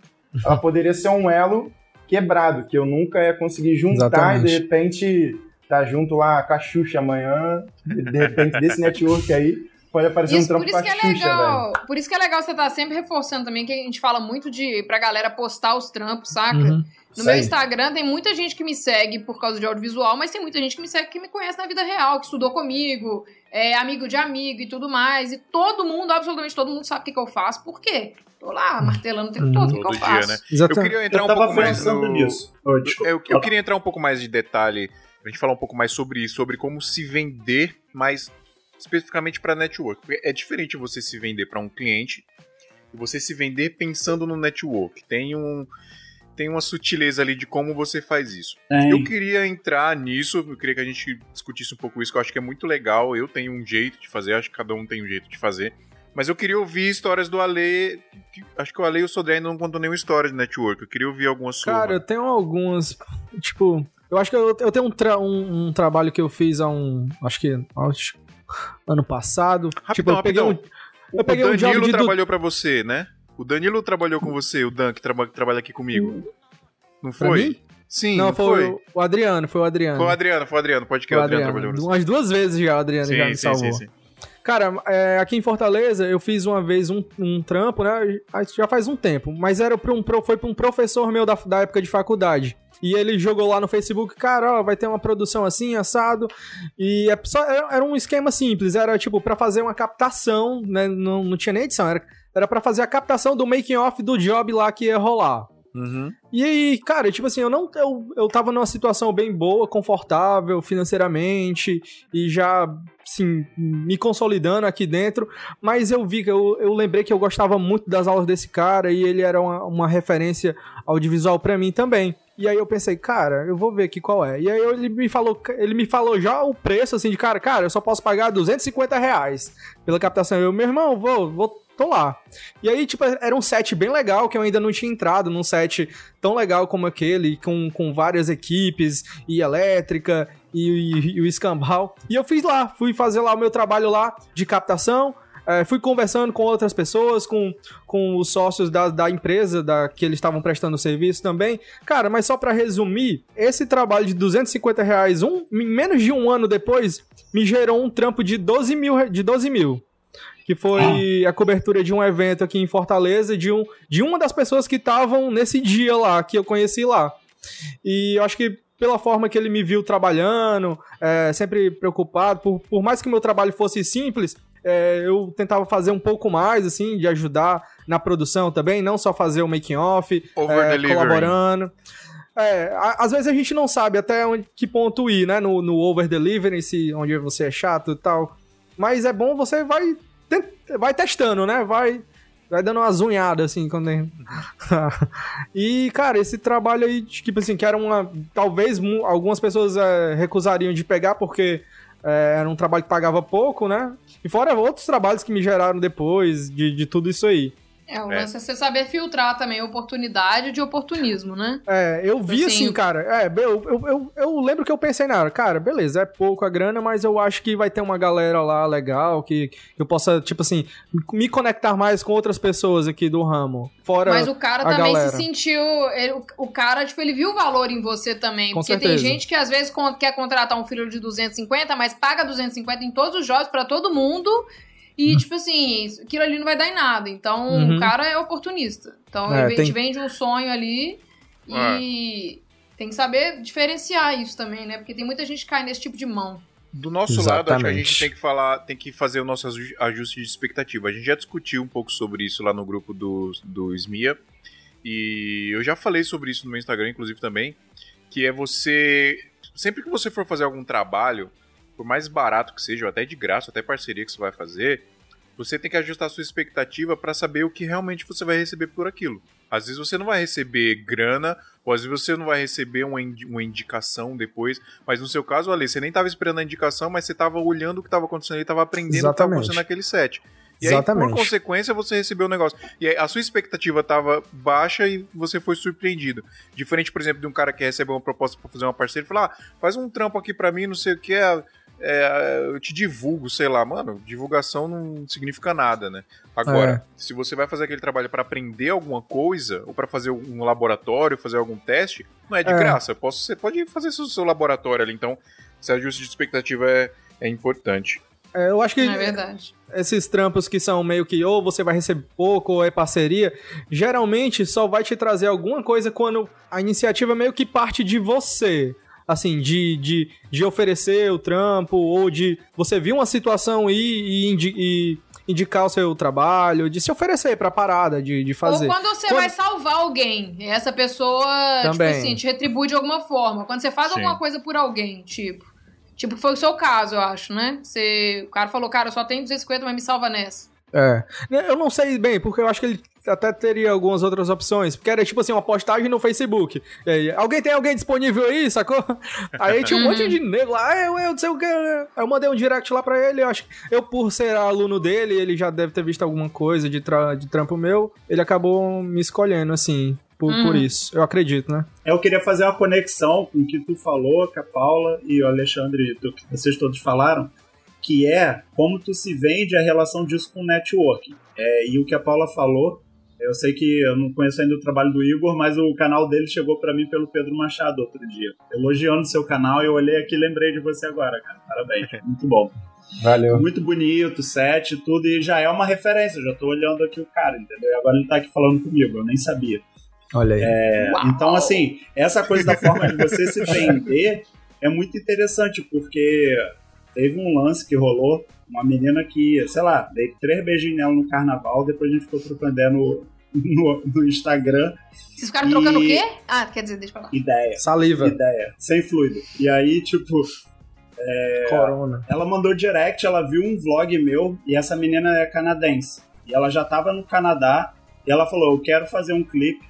ela poderia ser um elo quebrado, que eu nunca ia conseguir juntar. Exatamente. E, de repente... tá junto lá com a Xuxa amanhã, de repente, desse network aí, pode aparecer isso, um trampo com a Xuxa, é legal, velho. Por isso que é legal você tá sempre reforçando também, que a gente fala muito de pra galera postar os trampos, saca? Uhum. No meu Instagram tem muita gente que me segue por causa de audiovisual, mas tem muita gente que me segue que me conhece na vida real, que estudou comigo, é amigo de amigo e tudo mais, e todo mundo, absolutamente todo mundo sabe o que, que eu faço, por quê? Tô lá martelando o tempo todo, o que, que eu faço? Dia, né? Exatamente. Eu queria entrar eu um pouco mais no... nisso. Eu, eu, eu queria entrar um pouco mais de detalhe pra gente falar um pouco mais sobre isso, sobre como se vender, mas especificamente para network. É diferente você se vender para um cliente e você se vender pensando no network. Tem, um, tem uma sutileza ali de como você faz isso. É. Eu queria entrar nisso, eu queria que a gente discutisse um pouco isso, que eu acho que é muito legal. Eu tenho um jeito de fazer, acho que cada um tem um jeito de fazer. Mas eu queria ouvir histórias do Ale. Acho que o Ale e o Sodré ainda não contam nenhuma história de network. Eu queria ouvir algumas suas. Cara, eu tenho algumas. Tipo, eu acho que eu, eu tenho um, tra- um, um trabalho que eu fiz há um. Acho que. Acho, ano passado. Rapidão, tipo, eu rapidão. peguei um. Eu peguei o Danilo um trabalhou do... pra você, né? O Danilo trabalhou com você, o Dan, que, traba- que trabalha aqui comigo. Não foi? Sim, não, foi. foi o Adriano, foi o Adriano. Foi o Adriano, foi o Adriano, pode que o Adriano, Adriano trabalhou. Umas duas vezes já o Adriano sim, já me sim, salvou. Sim, sim. Cara, é, aqui em Fortaleza, eu fiz uma vez um, um trampo, né? Já faz um tempo, mas era pra um, foi pra um professor meu da, da época de faculdade. E ele jogou lá no Facebook, cara, ó, vai ter uma produção assim, assado. E é só, era um esquema simples, era tipo pra fazer uma captação, né? Não, não tinha nem edição, era, era pra fazer a captação do making-off do job lá que ia rolar. Uhum. E aí, cara, tipo assim, eu não eu, eu tava numa situação bem boa, confortável financeiramente e já, assim, me consolidando aqui dentro, mas eu vi que eu, eu lembrei que eu gostava muito das aulas desse cara e ele era uma, uma referência audiovisual pra mim também. E aí eu pensei, cara, eu vou ver aqui qual é. E aí ele me falou, ele me falou já o preço, assim, de cara, cara, eu só posso pagar duzentos e cinquenta reais pela captação. Eu, meu irmão, vou, vou, tô lá. E aí, tipo, era um set bem legal, que eu ainda não tinha entrado num set tão legal como aquele, com, com várias equipes, e elétrica, e, e, e o escambau. E eu fiz lá, fui fazer lá o meu trabalho lá de captação. É, fui conversando com outras pessoas, com, com os sócios da, da empresa da, que eles estavam prestando serviço também. Cara, mas só pra resumir, esse trabalho de duzentos e cinquenta reais, um, menos de um ano depois, me gerou um trampo de doze mil. De doze mil que foi ah. a cobertura de um evento aqui em Fortaleza, de, um, de uma das pessoas que estavam nesse dia lá, que eu conheci lá. E eu acho que pela forma que ele me viu trabalhando, é, sempre preocupado, por, por mais que o meu trabalho fosse simples... É, eu tentava fazer um pouco mais, assim, de ajudar na produção também, não só fazer o making-off, é, colaborando. É, a, às vezes a gente não sabe até onde, que ponto ir, né, no, no over-delivery, se, onde você é chato e tal. Mas é bom, você vai, vai testando, né, vai, vai dando uma zunhada, assim, quando é... E, cara, esse trabalho aí, tipo assim, que era uma... Talvez algumas pessoas é, recusariam de pegar, porque... era um trabalho que pagava pouco, né? E fora outros trabalhos que me geraram depois de, de tudo isso aí. É, o lance é você saber filtrar também oportunidade de oportunismo, né? É, eu vi assim, assim cara, é, eu, eu, eu, eu lembro que eu pensei na hora, cara, beleza, é pouco a grana, mas eu acho que vai ter uma galera lá legal, que eu possa, tipo assim, me conectar mais com outras pessoas aqui do ramo, fora a galera. Mas o cara também galera. se sentiu, ele, o cara, tipo, ele viu o valor em você também, com porque certeza. Tem gente que às vezes quer contratar um filho de duzentos e cinquenta, mas paga duzentos e cinquenta em todos os jogos pra todo mundo... E, tipo assim, aquilo ali não vai dar em nada. Então, uhum. o cara é oportunista. Então, é, ele tem... te vende um sonho ali e é. tem que saber diferenciar isso também, né? Porque tem muita gente que cai nesse tipo de mão. Do nosso Exatamente. lado, acho que a gente tem que falar, tem que fazer o nosso ajuste de expectativa. A gente já discutiu um pouco sobre isso lá no grupo do, do S M I A. E eu já falei sobre isso no meu Instagram, inclusive, também. Que é você... Sempre que você for fazer algum trabalho... por mais barato que seja, ou até de graça, ou até parceria que você vai fazer, você tem que ajustar a sua expectativa para saber o que realmente você vai receber por aquilo. Às vezes você não vai receber grana, ou às vezes você não vai receber uma, ind- uma indicação depois, mas no seu caso, Ale, você nem estava esperando a indicação, mas você estava olhando o que estava acontecendo e estava aprendendo Exatamente. o que estava acontecendo naquele set. E Exatamente. aí, por consequência, você recebeu o negócio. E aí, a sua expectativa estava baixa e você foi surpreendido. Diferente, por exemplo, de um cara que recebeu uma proposta para fazer uma parceria e falar, ah, faz um trampo aqui para mim, não sei o que é... É, eu te divulgo, sei lá, mano, divulgação não significa nada, né? Agora, é. se você vai fazer aquele trabalho pra aprender alguma coisa, ou pra fazer um laboratório, fazer algum teste, não é de é. graça. Posso, você pode fazer o seu laboratório ali, então esse ajuste de expectativa é, é importante. É, eu acho que é verdade. Esses trampos que são meio que ou você vai receber pouco ou é parceria, geralmente só vai te trazer alguma coisa quando a iniciativa meio que parte de você. Assim, de, de, de oferecer o trampo, ou de você vir uma situação e, e, indi, e indicar o seu trabalho, de se oferecer pra parada, de, de fazer. Ou quando você quando... vai salvar alguém, essa pessoa, Também. tipo assim, te retribui de alguma forma. Quando você faz Sim. alguma coisa por alguém, tipo, tipo foi o seu caso, eu acho, né? Você, o cara falou, cara, eu só tenho duzentos e cinquenta, mas me salva nessa. É, eu não sei bem, porque eu acho que ele até teria algumas outras opções, porque era tipo assim, uma postagem no Facebook, e aí, alguém tem alguém disponível aí, sacou? Aí tinha um monte de nego lá, eu, eu não sei o que, eu mandei um direct lá pra ele, eu acho que eu por ser aluno dele, ele já deve ter visto alguma coisa de, tra- de trampo meu, ele acabou me escolhendo, assim, por, hum. por isso, eu acredito, né? Eu queria fazer uma conexão com o que tu falou, com a Paula e o Alexandre, do que vocês todos falaram, que é como tu se vende a relação disso com o networking. É, e o que a Paula falou Eu sei que eu não conheço ainda o trabalho do Igor, mas o canal dele chegou pra mim pelo Pedro Machado outro dia, elogiando seu canal. Eu olhei aqui e lembrei de você agora, cara. Parabéns, muito bom. Valeu. Muito bonito, set, tudo, e já é uma referência. Eu já tô olhando aqui o cara, entendeu? Agora ele tá aqui falando comigo, eu nem sabia. Olha aí. É, então, assim, essa coisa da forma de você se vender é muito interessante, porque teve um lance que rolou, uma menina que, sei lá, dei três beijinhos nela no carnaval, depois a gente ficou trocando ideia no, no, no Instagram. Vocês ficaram e... trocando o quê? Ah, quer dizer, deixa eu falar. Ideia. Saliva. Ideia. Sem fluido. E aí, tipo... É... Corona. Ela mandou direct, ela viu um vlog meu, e essa menina é canadense. E ela já tava no Canadá, e ela falou, eu quero fazer um clipe,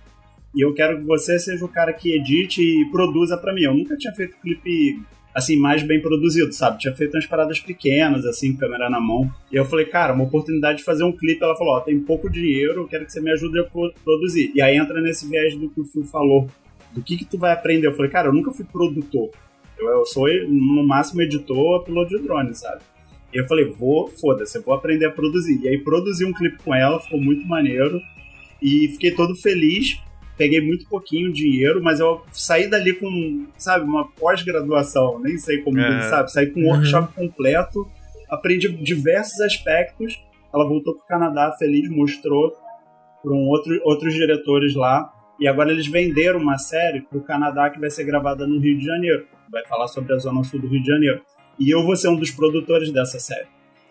e eu quero que você seja o cara que edite e produza pra mim. Eu nunca tinha feito clipe... assim, mais bem produzido, sabe? Tinha feito umas paradas pequenas, assim, câmera na mão. E eu falei, cara, uma oportunidade de fazer um clipe. Ela falou, ó, tem pouco dinheiro, eu quero que você me ajude a produzir. E aí entra nesse viés do que o Fio falou. Do que que tu vai aprender? Eu falei, cara, eu nunca fui produtor. Eu, eu sou, no máximo, editor, piloto de drone, sabe? E eu falei, vou, foda-se, eu vou aprender a produzir. E aí produzi um clipe com ela, ficou muito maneiro. E fiquei todo feliz. Peguei muito pouquinho dinheiro, mas eu saí dali com, sabe, uma pós-graduação, nem sei como, é. sabe? Saí com um workshop uhum. completo, aprendi diversos aspectos. Ela voltou pro Canadá feliz, mostrou para um outro, outros diretores lá. E agora eles venderam uma série pro Canadá que vai ser gravada no Rio de Janeiro. Vai falar sobre a Zona Sul do Rio de Janeiro. E eu vou ser um dos produtores dessa série.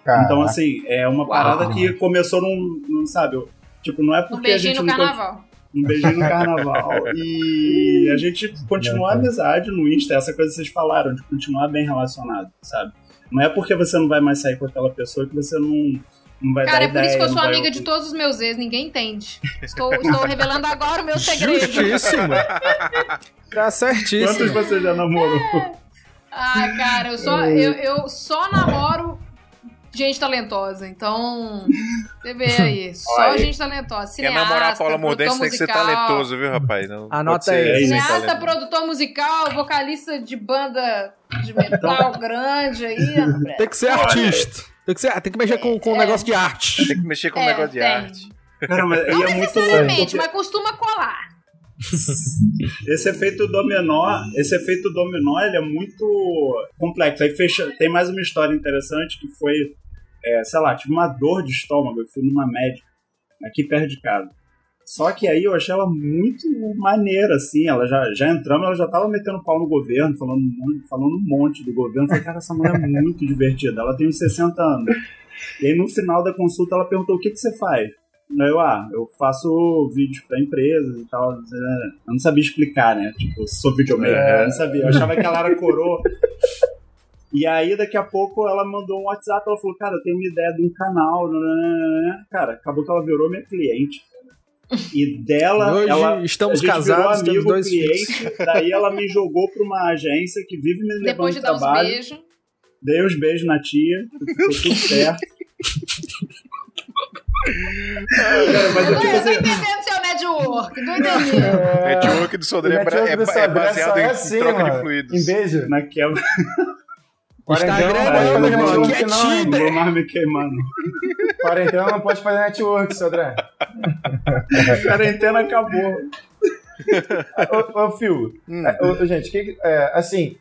Caraca. Então, assim, é uma parada Uau. que começou num, num, sabe? Tipo, não é porque um a gente... No não carnaval. Pode... Um beijinho no carnaval. E a gente continua a amizade no Insta, essa coisa que vocês falaram, de continuar bem relacionado, sabe? Não é porque você não vai mais sair com aquela pessoa que você não, não vai Cara, dar ideia. Cara, é por isso que eu sou amiga ouvir. de todos os meus ex, ninguém entende. Estou, estou revelando agora o meu segredo. Justíssimo. Tá certíssimo. Quantos você já namorou? É. Ah, cara, eu só, eu, eu só namoro... gente talentosa, então você vê aí, só gente talentosa. Cineasta, quer namorar a Paula Mordente, tem que ser talentoso, viu, rapaz? Não Anota aí. Cineasta, produtor musical, vocalista de banda de metal grande aí. Tem que ser artista. Tem que, ser, tem que mexer é, com, com é. um negócio de arte. Tem que mexer com é, um negócio tem. de arte. Não, mas Não é necessariamente, muito... mas costuma colar. Esse efeito dominó, esse efeito dominó, ele é muito complexo. Aí fecha, tem mais uma história interessante que foi, é, sei lá, tive uma dor de estômago, eu fui numa médica aqui perto de casa. Só que aí eu achei ela muito maneira, assim, ela já, já entramos, ela já tava metendo pau no governo, falando, falando um monte do governo. Eu falei, cara, essa mulher é muito divertida, ela tem uns sessenta anos. E aí no final da consulta ela perguntou, o que que você faz? Eu, ah, eu faço vídeos pra empresas e tal. Eu não sabia explicar, né? Tipo, sou videomaker, é. eu não sabia. Eu achava que ela era coroa. E aí, daqui a pouco, ela mandou um WhatsApp. Ela falou, cara, eu tenho uma ideia de um canal. Cara, acabou que ela virou minha cliente. E dela... Hoje ela, estamos casados, amigo, temos dois cliente, filhos. Daí ela me jogou pra uma agência que vive me levando Depois de dar trabalho. Uns beijos. Dei uns beijos na tia. Ficou tudo certo. Cara, mas eu, eu, tô, eu tô entendendo seu network. Não entendi. É... Network do Sodré é, é, é baseado é em, assim, em troca mano. de fluidos. Em beijo. Na quebra. Instagram, meu irmão. Que é Tinder. Vou mais me queimando. Quarentena não pode fazer network, Sodré. Quarentena acabou. Ô, ô Fio. Hum. Ô, gente, que, é, assim.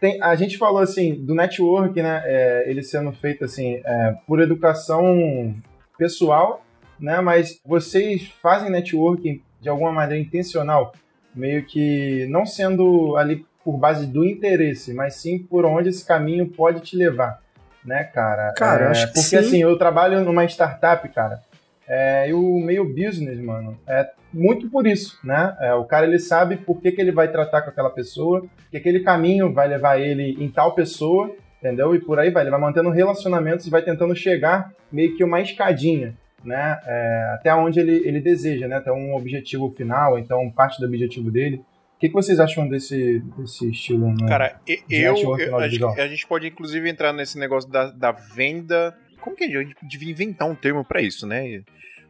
Tem, a gente falou assim do network, né? É, ele sendo feito assim é, por educação pessoal, né? Mas vocês fazem networking de alguma maneira intencional, meio que não sendo ali por base do interesse, mas sim por onde esse caminho pode te levar, né, cara? Cara, é, acho que porque sim. assim, eu trabalho numa startup, cara, é, e o meio business, mano, é muito por isso, né? É, o cara, ele sabe por que que ele vai tratar com aquela pessoa, que aquele caminho vai levar ele em tal pessoa, entendeu? E por aí vai, ele vai mantendo relacionamentos e vai tentando chegar meio que uma escadinha, né? É, até onde ele, ele deseja, né? Até um objetivo final, então parte do objetivo dele. O que, que vocês acham desse, desse estilo? Né? Cara, eu, eu, eu acho que a gente pode inclusive entrar nesse negócio da, da venda. Como que a gente devia inventar um termo pra isso, né?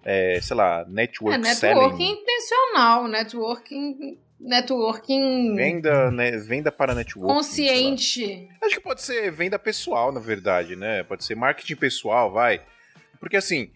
É, sei lá, network é, networking selling. Networking intencional, networking... Networking... Venda, né? Venda para networking. Consciente. Acho que pode ser venda pessoal, na verdade, né? Pode ser marketing pessoal, vai. Porque assim,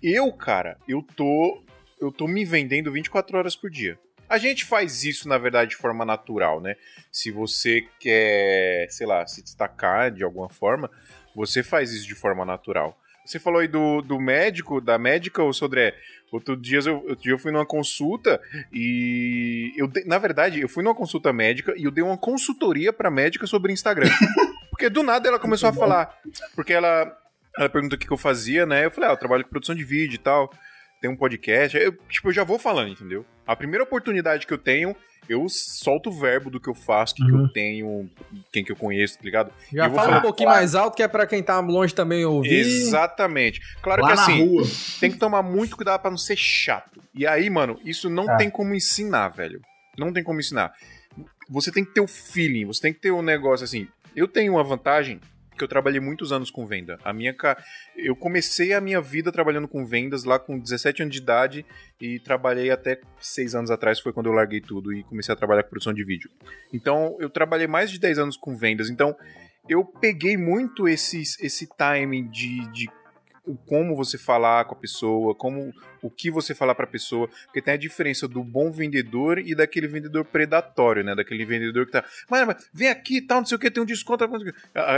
eu, cara, eu tô... eu tô me vendendo vinte e quatro horas por dia. A gente faz isso, na verdade, de forma natural, né? Se você quer, sei lá, se destacar de alguma forma, você faz isso de forma natural. Você falou aí do, do médico, da médica, ô Sodré. Outro dia, eu, outro dia eu fui numa consulta e... eu de, na verdade, eu fui numa consulta médica e eu dei uma consultoria pra médica sobre Instagram. Porque do nada ela começou a falar. Porque ela, ela perguntou o que, que eu fazia, né? Eu falei, ah, eu trabalho com produção de vídeo e tal. Tem um podcast, eu, tipo, eu já vou falando, entendeu? A primeira oportunidade que eu tenho, eu solto o verbo do que eu faço, o que, uhum. que eu tenho, quem que eu conheço, tá ligado? Já eu vou fala falar, um pouquinho claro. mais alto, que é pra quem tá longe também ouvir. Exatamente. Claro Lá que assim, rua. Tem que tomar muito cuidado pra não ser chato. E aí, mano, isso não é. tem como ensinar, velho. Não tem como ensinar. Você tem que ter o feeling, você tem que ter um negócio assim. Eu tenho uma vantagem... que eu trabalhei muitos anos com venda. A minha ca... Eu comecei a minha vida trabalhando com vendas lá com dezessete anos de idade e trabalhei até seis anos atrás, foi quando eu larguei tudo e comecei a trabalhar com produção de vídeo. Então, eu trabalhei mais de dez anos com vendas. Então, eu peguei muito esses, esse timing de, de como você falar com a pessoa, como o que você falar para a pessoa, porque tem a diferença do bom vendedor e daquele vendedor predatório, né? Daquele vendedor que tá, mas, mas vem aqui e tal, não sei o que, tem um desconto.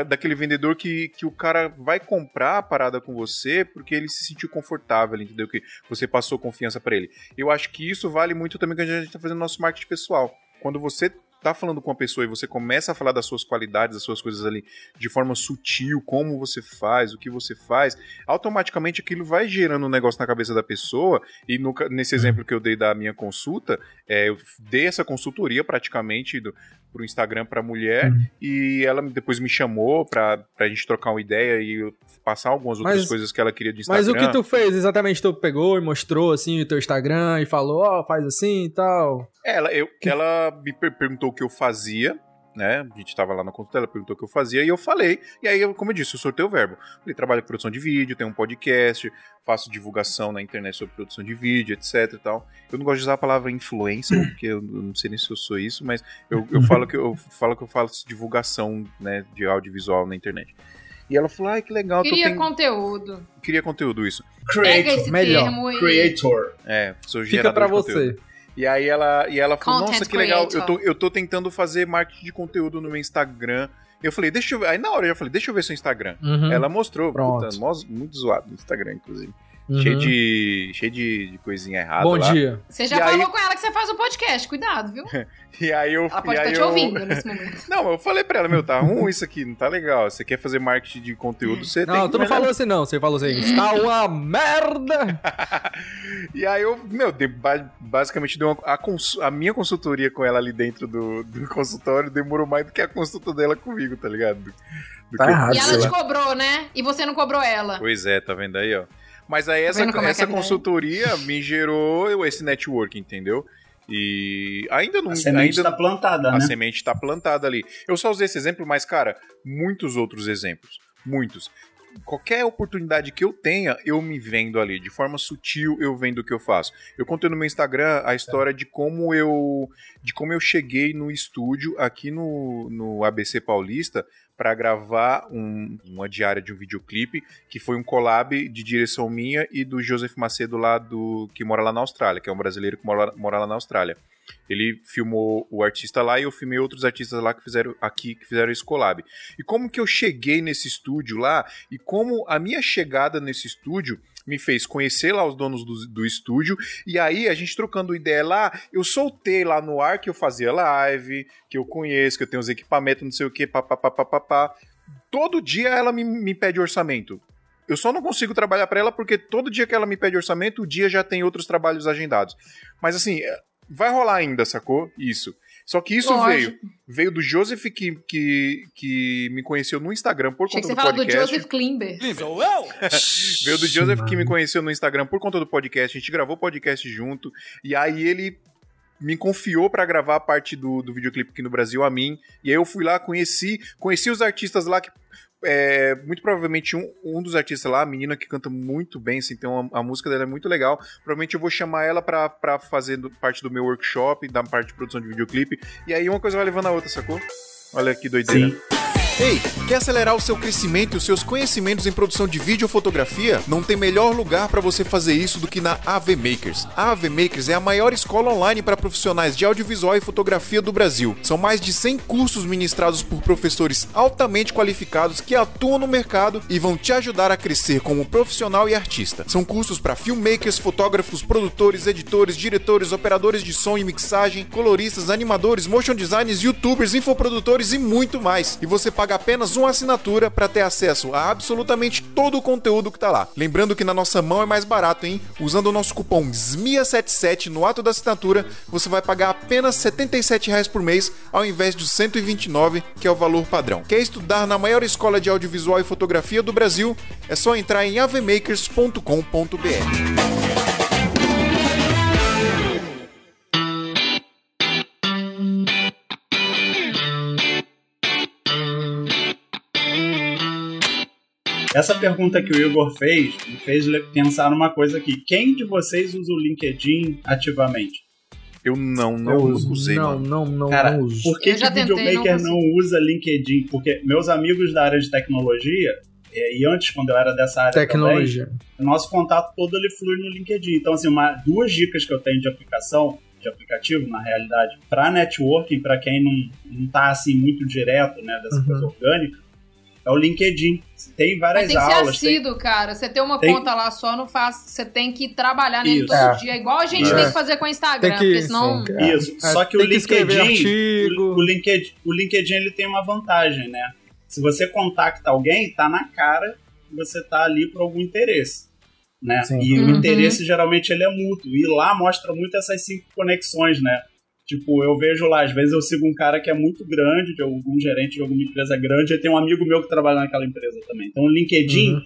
Daquele vendedor que, que o cara vai comprar a parada com você porque ele se sentiu confortável, entendeu? Que você passou confiança para ele. Eu acho que isso vale muito também quando a gente tá fazendo nosso marketing pessoal. Quando você tá falando com uma pessoa e você começa a falar das suas qualidades, das suas coisas ali de forma sutil, como você faz, o que você faz, automaticamente aquilo vai gerando um negócio na cabeça da pessoa. E no, nesse exemplo que eu dei da minha consulta, é, eu dei essa consultoria praticamente do, pro Instagram pra mulher, hum. e ela depois me chamou pra, pra gente trocar uma ideia e eu passar algumas outras mas, coisas que ela queria de Instagram. Mas o que tu fez exatamente? Tu pegou e mostrou assim o teu Instagram e falou, ó, oh, faz assim e tal? Ela, eu, ela me per- perguntou que eu fazia, né? A gente tava lá na consulta, ela perguntou o que eu fazia e eu falei. E aí, como eu disse, eu sorteio o verbo. Falei, trabalho com produção de vídeo, tenho um podcast, faço divulgação na internet sobre produção de vídeo, etcétera e tal. Eu não gosto de usar a palavra influencer, porque eu não sei nem se eu sou isso, mas eu, eu falo que eu falo que eu faço divulgação, né, de audiovisual na internet. E ela falou, ai, que legal. Queria tem... conteúdo. Queria conteúdo, isso. Creator. Melhor. E... Creator. É, sou gerador. Fica pra você. E aí ela, e ela falou, nossa, que legal, eu tô, eu tô tentando fazer marketing de conteúdo no meu Instagram. Eu falei, deixa eu ver. Aí na hora eu já falei, deixa eu ver seu Instagram. Uhum. Ela mostrou, puta, muito zoado no Instagram, inclusive. Uhum. Cheio de, cheio de, de coisinha errada. Bom lá. Dia. Você já e falou aí... com ela que você faz um podcast, cuidado, viu? E aí eu... Ela pode estar tá te eu... ouvindo nesse momento. Não, eu falei pra ela, meu, tá ruim isso aqui, não tá legal. Você quer fazer marketing de conteúdo, você não, tem que... Não, tu não falou assim não, você falou assim, está uma merda! E aí eu, meu, de, basicamente deu uma, a, cons, a minha consultoria com ela ali dentro do, do consultório demorou mais do que a consulta dela comigo, tá ligado? Do tá que... errado, e ela te cobrou, né? E você não cobrou ela. Pois é, tá vendo aí, ó. Mas aí essa, essa consultoria me gerou esse network, entendeu? E ainda não... A semente está plantada, né? A semente está plantada ali. Eu só usei esse exemplo, mas, cara, muitos outros exemplos. Muitos. Qualquer oportunidade que eu tenha, eu me vendo ali. De forma sutil, eu vendo o que eu faço. Eu contei no meu Instagram a história de como eu, de como eu cheguei no estúdio aqui no, no A B C Paulista para gravar um, uma diária de um videoclipe, que foi um collab de direção minha e do Joseph Macedo, lá do, que mora lá na Austrália, que é um brasileiro que mora, mora lá na Austrália. Ele filmou o artista lá e eu filmei outros artistas lá que fizeram aqui, que fizeram esse collab. E como que eu cheguei nesse estúdio lá e como a minha chegada nesse estúdio me fez conhecer lá os donos do, do estúdio. E aí, a gente trocando ideia lá, eu soltei lá no ar que eu fazia live, que eu conheço, que eu tenho os equipamentos, não sei o que, papapá. Todo dia ela me, me pede orçamento. Eu só não consigo trabalhar pra ela porque todo dia que ela me pede orçamento, o dia já tem outros trabalhos agendados. Mas assim... vai rolar ainda, sacou? Isso. Só que isso veio, veio do Joseph que, que, que me conheceu no Instagram por Achei conta do podcast. Achei que você fala do Joseph Klimber. Veio do Joseph que me conheceu no Instagram por conta do podcast. A gente gravou podcast junto. E aí ele me confiou pra gravar a parte do, do videoclipe aqui no Brasil a mim. E aí eu fui lá, conheci, conheci os artistas lá que... É, muito provavelmente um, um dos artistas lá, a menina que canta muito bem, assim, então a, a música dela é muito legal. Provavelmente eu vou chamar ela pra, pra fazer do, parte do meu workshop, da parte de produção de videoclipe. E aí uma coisa vai levando a outra, sacou? Olha que doideira. Sim. Ei, quer acelerar o seu crescimento e os seus conhecimentos em produção de vídeo ou fotografia? Não tem melhor lugar para você fazer isso do que na A V Makers. A AV Makers é a maior escola online para profissionais de audiovisual e fotografia do Brasil. São mais de cem cursos ministrados por professores altamente qualificados que atuam no mercado e vão te ajudar a crescer como profissional e artista. São cursos para filmmakers, fotógrafos, produtores, editores, diretores, operadores de som e mixagem, coloristas, animadores, motion designers, youtubers, infoprodutores e muito mais. E você paga apenas uma assinatura para ter acesso a absolutamente todo o conteúdo que tá lá. Lembrando que na nossa mão é mais barato, hein? Usando o nosso cupom S M I A setenta e sete no ato da assinatura, você vai pagar apenas setenta e sete reais por mês, ao invés dos cento e vinte e nove reais, que é o valor padrão. Quer estudar na maior escola de audiovisual e fotografia do Brasil? É só entrar em a v makers ponto com ponto b r. Essa pergunta que o Igor fez me fez pensar numa coisa aqui. Quem de vocês usa o LinkedIn ativamente? Eu não, não eu uso, usei, não, mano. Não, não, Cara, não uso. Por que o videomaker não, não usa LinkedIn? Porque meus amigos da área de tecnologia, e antes, quando eu era dessa área tecnologia. também, o nosso contato todo ele flui no LinkedIn. Então, assim, uma, duas dicas que eu tenho de aplicação, de aplicativo, na realidade, para networking, para quem não está, assim, muito direto, né, dessa uhum. coisa orgânica, é o LinkedIn. Tem várias tem aulas. Tem que ser assíduo, tem... cara. Você ter uma tem... conta lá só não faz... Você tem que trabalhar nele Isso. todo é. dia. Igual a gente é. tem que fazer com o Instagram. Tem que... porque senão... Isso. É. Só que, tem o, LinkedIn, que o, o LinkedIn... O LinkedIn, ele tem uma vantagem, né? Se você contacta alguém, tá na cara que você tá ali por algum interesse, né? Sim. E uhum. o interesse, geralmente, ele é mútuo. E lá mostra muito essas cinco conexões, né? Tipo, eu vejo lá, às vezes eu sigo um cara que é muito grande, de algum gerente de alguma empresa grande, e tem um amigo meu que trabalha naquela empresa também. Então o LinkedIn, uhum.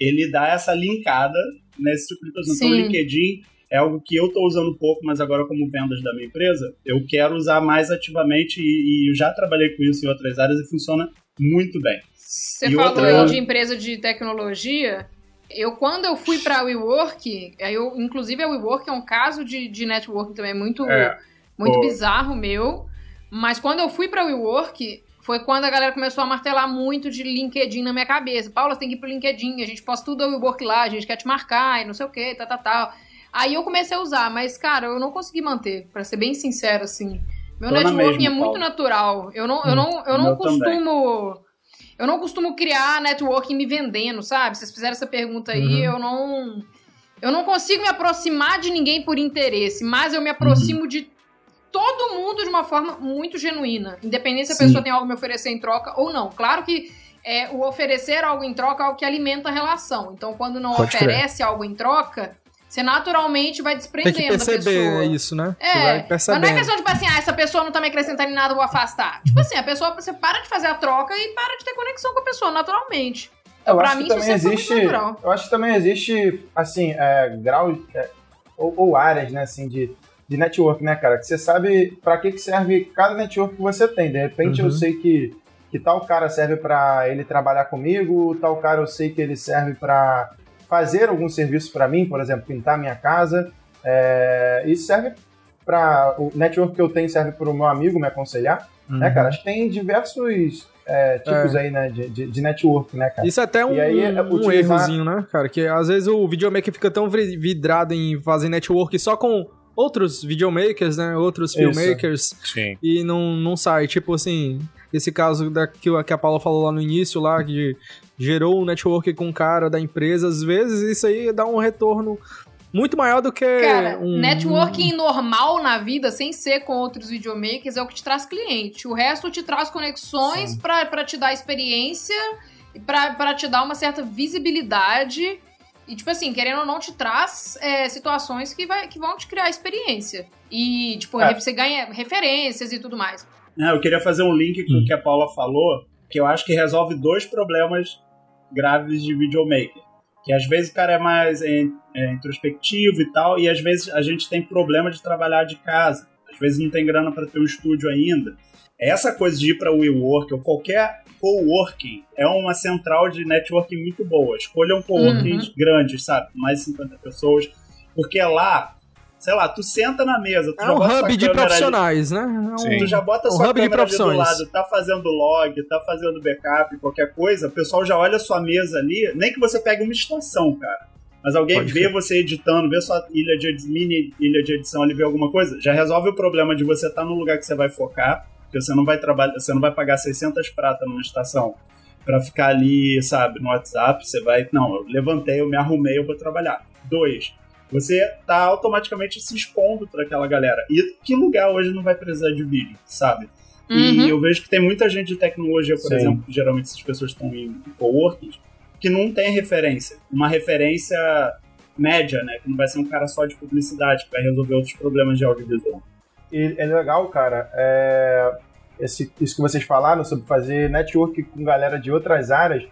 ele dá essa linkada nesse tipo de coisa. Então o LinkedIn é algo que eu estou usando pouco, mas agora como vendas da minha empresa, eu quero usar mais ativamente e, e eu já trabalhei com isso em outras áreas e funciona muito bem. Você e falou outra... de empresa de tecnologia... Eu, quando eu fui para a WeWork, eu, inclusive a WeWork é um caso de, de networking também muito... É. Muito oh. bizarro meu, mas quando eu fui pra WeWork, foi quando a galera começou a martelar muito de LinkedIn na minha cabeça. Paula, você tem que ir pro LinkedIn, a gente posta tudo a WeWork lá, a gente quer te marcar e não sei o que, tal, tal, tal. Aí eu comecei a usar, mas, cara, eu não consegui manter, pra ser bem sincero, assim. Meu Tô networking mesmo, é muito Paula. natural, eu não, eu não, eu não eu costumo... Também. Eu não costumo criar networking me vendendo, sabe? Se vocês fizeram essa pergunta aí, uhum. eu não... Eu não consigo me aproximar de ninguém por interesse, mas eu me aproximo uhum. de... todo mundo de uma forma muito genuína, independente se a Sim. pessoa tem algo a me oferecer em troca ou não. Claro que é, o oferecer algo em troca é algo que alimenta a relação. Então, quando não Pode oferece crer. algo em troca, você naturalmente vai desprendendo tem que perceber da pessoa. perceber isso, né? É, você vai percebendo. Mas não é questão de, tipo assim, ah, essa pessoa não tá me acrescentando em nada, vou afastar. Tipo assim, a pessoa, você para de fazer a troca e para de ter conexão com a pessoa, naturalmente. Eu pra acho mim, que também isso existe, é muito natural. Eu acho que também existe, assim, é, grau é, ou, ou áreas, né, assim, de... de network, né, cara? Que você sabe pra que serve cada network que você tem. De repente uhum. eu sei que, que tal cara serve pra ele trabalhar comigo, tal cara eu sei que ele serve pra fazer algum serviço pra mim, por exemplo, pintar minha casa. É, isso serve pra... O network que eu tenho serve pro meu amigo me aconselhar. Uhum. Né, cara? Acho que tem diversos é, tipos é. aí, né, de, de, de network, né, cara? Isso é até um, aí, um, utilizar... um errozinho, né, cara? Que às vezes o videomaker fica tão vidrado em fazer network só com... outros videomakers, né? Outros filmmakers. Sim. E não, não sai. Tipo assim, esse caso da, que a Paula falou lá no início, lá, que gerou um network com um cara da empresa, às vezes isso aí dá um retorno muito maior do que... Cara, um... networking normal na vida, sem ser com outros videomakers, é o que te traz cliente. O resto te traz conexões pra, pra te dar experiência, pra, pra te dar uma certa visibilidade... E, tipo assim, querendo ou não, te traz é, situações que, vai, que vão te criar experiência. E, tipo, é. você ganha referências e tudo mais. É, eu queria fazer um link com o que a Paula falou, que eu acho que resolve dois problemas graves de videomaker. Que, às vezes, o cara é mais é, é, introspectivo e tal, e, às vezes, a gente tem problema de trabalhar de casa. Às vezes, não tem grana para ter um estúdio ainda. Essa coisa de ir para o WeWork ou qualquer... Coworking é uma central de networking muito boa. Escolham coworkings uhum. grandes, sabe? Mais de cinquenta pessoas. Porque lá sei lá, tu senta na mesa. Tu é um hub de profissionais, ali, né? É um... Sim. Tu já bota um sua hub câmera de ali do lado, tá fazendo log, tá fazendo backup, qualquer coisa, o pessoal já olha a sua mesa ali, nem que você pegue uma estação, cara. Mas alguém Pode vê ser. você editando, vê sua ilha de, mini ilha de edição ali, vê alguma coisa, já resolve o problema de você estar tá no lugar que você vai focar, porque você não vai trabalhar, você não vai pagar seiscentas pratas numa estação pra ficar ali, sabe, no WhatsApp, você vai, não, eu levantei, eu me arrumei, eu vou trabalhar. Dois, você tá automaticamente se expondo pra aquela galera. E que lugar hoje não vai precisar de vídeo, sabe? Uhum. E eu vejo que tem muita gente de tecnologia, por Sim. exemplo, que geralmente essas pessoas estão em coworkings, que não tem referência. Uma referência média, né? Que não vai ser um cara só de publicidade, que vai resolver outros problemas de audiovisual. E é legal, cara, é... Esse, isso que vocês falaram sobre fazer network com galera de outras áreas,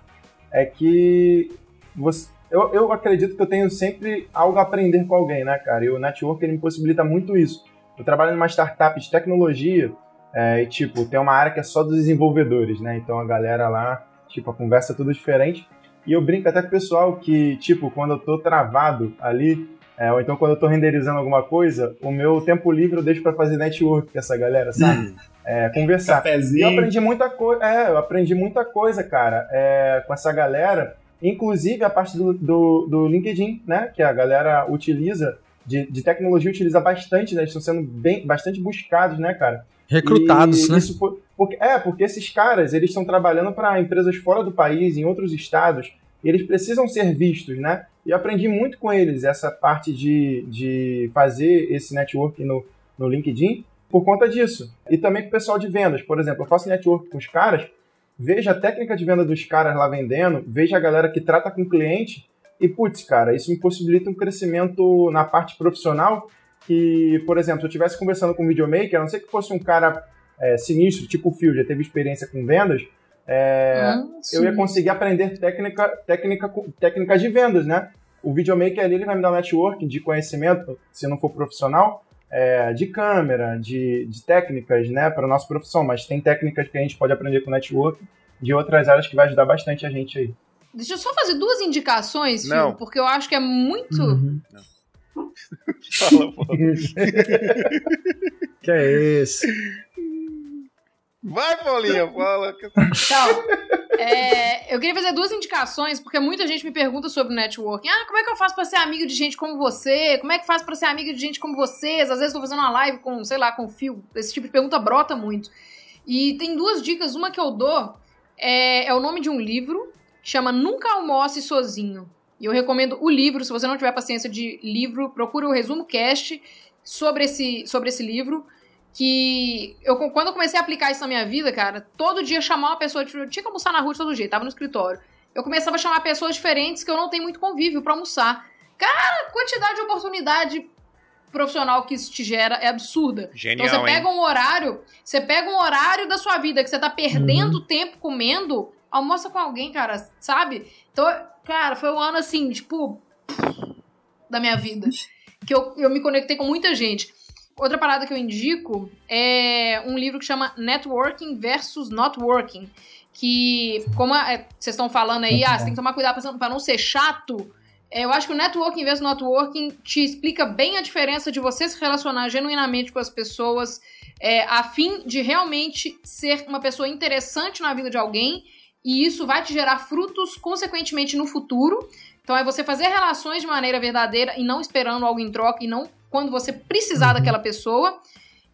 é que você... Eu, eu acredito que eu tenho sempre algo a aprender com alguém, né, cara? E o network, ele me possibilita muito isso. Eu trabalho numa startup de tecnologia é, e, tipo, tem uma área que é só dos desenvolvedores, né? Então a galera lá, tipo, a conversa é tudo diferente. E eu brinco até com o pessoal que, tipo, quando eu tô travado ali, é, ou então quando eu tô renderizando alguma coisa, o meu tempo livre eu deixo pra fazer network com essa galera, sabe? É, conversar. Cafezinho. E eu aprendi muita coisa, é, eu aprendi muita coisa, cara, é, com essa galera... Inclusive a parte do, do, do LinkedIn, né? Que a galera utiliza, de, de tecnologia utiliza bastante, né? Eles estão sendo bem, bastante buscados, né, cara? Recrutados, e, né? Isso por, porque, é, porque esses caras, eles estão trabalhando para empresas fora do país, em outros estados, e eles precisam ser vistos, né? E eu aprendi muito com eles essa parte de, de fazer esse networking no, no LinkedIn por conta disso. E também com o pessoal de vendas. Por exemplo, eu faço networking com os caras, veja a técnica de venda dos caras lá vendendo, veja a galera que trata com o cliente e, putz, cara, isso me possibilita um crescimento na parte profissional que, por exemplo, se eu estivesse conversando com um videomaker, a não ser que fosse um cara é, sinistro, tipo o Phil, já teve experiência com vendas, é, ah, eu ia conseguir aprender técnica, técnica, técnica de vendas, né? O videomaker ali, ele vai me dar um networking de conhecimento, se não for profissional, É, de câmera, de, de técnicas, né, para a nossa profissão, mas tem técnicas que a gente pode aprender com o network de outras áreas que vai ajudar bastante a gente aí. Deixa eu só fazer duas indicações, Fio, porque eu acho que é muito... Uhum. Não. Fala, pô. Que é isso? Vai, Paulinha, fala. Então, é, eu queria fazer duas indicações, porque muita gente me pergunta sobre networking. Ah, como é que eu faço pra ser amigo de gente como você? Como é que eu faço pra ser amigo de gente como vocês? Às vezes eu tô fazendo uma live com, sei lá, com o Fio. Esse tipo de pergunta brota muito. E tem duas dicas. Uma que eu dou é, é o nome de um livro, chama Nunca Almoce Sozinho. E eu recomendo o livro. Se você não tiver paciência de livro, procura o Resumo Cast sobre esse, sobre esse livro. Que eu, quando eu comecei a aplicar isso na minha vida, cara, todo dia chamar uma pessoa, eu tinha que almoçar na rua de todo jeito, tava no escritório, eu começava a chamar pessoas diferentes que eu não tenho muito convívio pra almoçar. Cara, a quantidade de oportunidade profissional que isso te gera é absurda. Genial, então você pega hein? um horário, você pega um horário da sua vida que você tá perdendo uhum. tempo comendo, almoça com alguém, cara, sabe? Então, cara, foi um ano assim, tipo, da minha vida, que eu, eu me conectei com muita gente. Outra parada que eu indico é um livro que chama Networking versus Not Working, que, como vocês é, estão falando aí, ah, você tem que tomar cuidado para não ser chato, é, eu acho que o Networking versus Not Working te explica bem a diferença de você se relacionar genuinamente com as pessoas é, a fim de realmente ser uma pessoa interessante na vida de alguém, e isso vai te gerar frutos, consequentemente, no futuro. Então é você fazer relações de maneira verdadeira e não esperando algo em troca, e não quando você precisar daquela pessoa,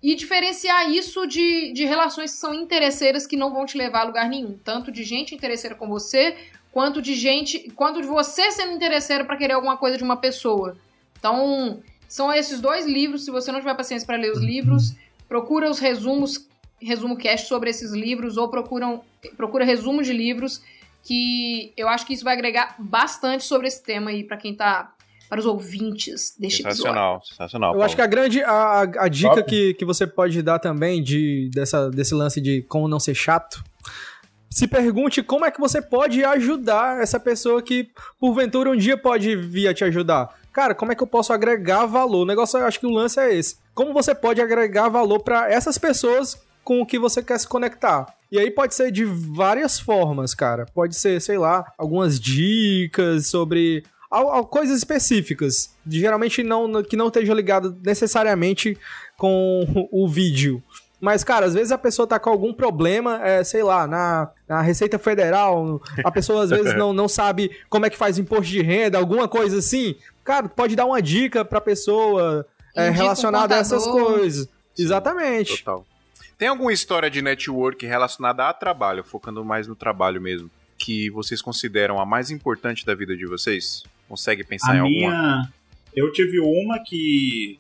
e diferenciar isso de, de relações que são interesseiras, que não vão te levar a lugar nenhum, tanto de gente interesseira com você, quanto de gente, quanto de você sendo interesseira para querer alguma coisa de uma pessoa. Então, são esses dois livros. Se você não tiver paciência para ler os livros, procura os resumos, resumo cast sobre esses livros, ou procuram, procura resumo de livros, que eu acho que isso vai agregar bastante sobre esse tema aí, para quem tá... para os ouvintes deste sensacional, episódio. Sensacional, sensacional. Eu Paulo. acho que a grande, a, a dica que, que você pode dar também de, dessa, desse lance de como não ser chato, se pergunte como é que você pode ajudar essa pessoa que, porventura, um dia pode vir a te ajudar. Cara, como é que eu posso agregar valor? O negócio, eu acho que o lance é esse. Como você pode agregar valor para essas pessoas com o que você quer se conectar? E aí pode ser de várias formas, cara. Pode ser, sei lá, algumas dicas sobre... a, a coisas específicas, geralmente não, que não esteja ligado necessariamente com o vídeo. Mas, cara, às vezes a pessoa tá com algum problema, é, sei lá, na, na Receita Federal, a pessoa às vezes não, não sabe como é que faz imposto de renda, alguma coisa assim. Cara, pode dar uma dica pra pessoa é, relacionada a essas coisas. Sim, exatamente. Total. Tem alguma história de network relacionada a trabalho, focando mais no trabalho mesmo, que vocês consideram a mais importante da vida de vocês? Consegue pensar a em minha... alguma? Eu tive uma que...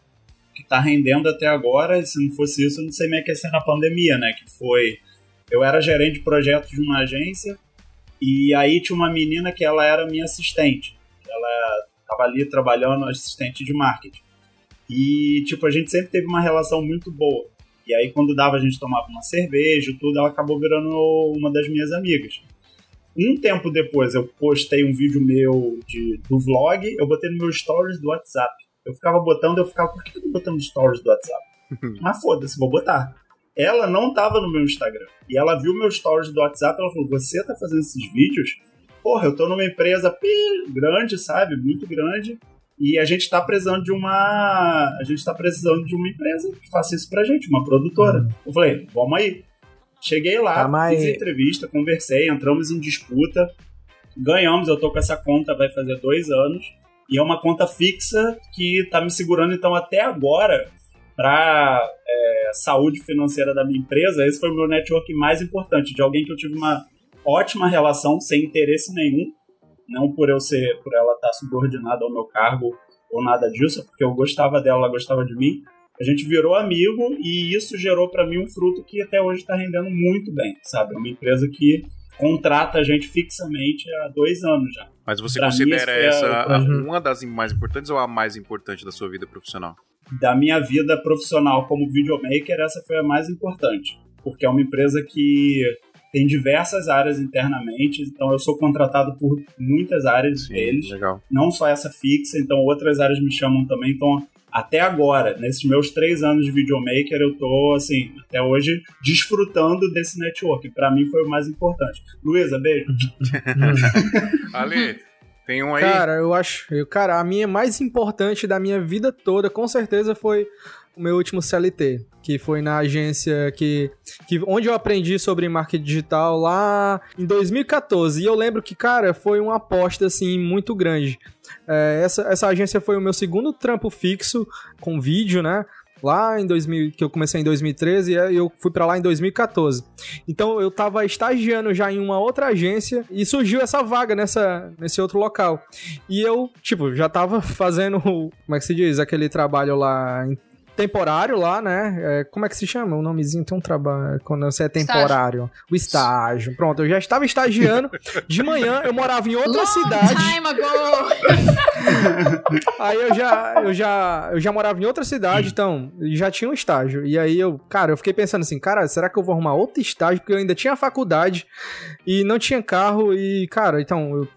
que tá rendendo até agora, e se não fosse isso, eu não sei nem o que ia ser na pandemia, né, que foi, eu era gerente de projetos de uma agência, e aí tinha uma menina que ela era minha assistente, ela tava ali trabalhando, assistente de marketing, e tipo, a gente sempre teve uma relação muito boa, e aí quando dava a gente tomava uma cerveja e tudo, ela acabou virando uma das minhas amigas. Um tempo depois, eu postei um vídeo meu de, do vlog, eu botei no meu stories do WhatsApp. Eu ficava botando, eu ficava, por que eu tô botando stories do WhatsApp? Mas foda-se, vou botar. Ela não tava no meu Instagram. E ela viu meu stories do WhatsApp, ela falou, você tá fazendo esses vídeos? Porra, eu tô numa empresa pi, grande, sabe? Muito grande. E a gente tá precisando de uma... A gente tá precisando de uma empresa que faça isso pra gente, uma produtora. Uhum. Eu falei, vamos aí. Cheguei lá, Calma fiz aí. entrevista, conversei, entramos em disputa. Ganhamos, eu tô com essa conta, vai fazer dois anos. E é uma conta fixa que tá me segurando, então, até agora, pra é, saúde financeira da minha empresa. Esse foi o meu network mais importante, de alguém que eu tive uma ótima relação, sem interesse nenhum, não por eu ser, por ela estar subordinada ao meu cargo ou nada disso, porque eu gostava dela, ela gostava de mim. A gente virou amigo e isso gerou pra mim um fruto que até hoje tá rendendo muito bem, sabe? É uma empresa que contrata a gente fixamente há dois anos já. Mas você pra considera mim, essa é uma das mais importantes ou a mais importante da sua vida profissional? Da minha vida profissional como videomaker, essa foi a mais importante, porque é uma empresa que tem diversas áreas internamente, então eu sou contratado por muitas áreas. Sim, deles, legal. Não só essa fixa, então outras áreas me chamam também, então... Até agora, nesses meus três anos de videomaker, eu tô, assim, até hoje, desfrutando desse network. Pra mim, foi o mais importante. Luísa, beijo. Ale, tem um aí? Cara, eu acho... Cara, a minha mais importante da minha vida toda, com certeza, foi o meu último C L T. Que foi na agência que, que... Onde eu aprendi sobre marketing digital lá em dois mil e catorze. E eu lembro que, cara, foi uma aposta, assim, muito grande. É, essa, essa agência foi o meu segundo trampo fixo com vídeo, né? Lá em dois mil, que eu comecei em dois mil e treze e eu fui pra lá em dois mil e catorze. Então eu tava estagiando já em uma outra agência e surgiu essa vaga nessa, nesse outro local. E eu, tipo, já tava fazendo, como é que se diz, aquele trabalho lá temporário lá, né? É, como é que se chama? O nomezinho tem um trabalho quando você é temporário. Estágio. O estágio. Pronto, eu já estava estagiando. De manhã eu morava em outra Long cidade. Time ago. Aí eu já, eu já, eu já morava em outra cidade, então já tinha um estágio. E aí eu, cara, eu fiquei pensando assim, cara, será que eu vou arrumar outro estágio? Porque eu ainda tinha faculdade e não tinha carro e, cara, então eu,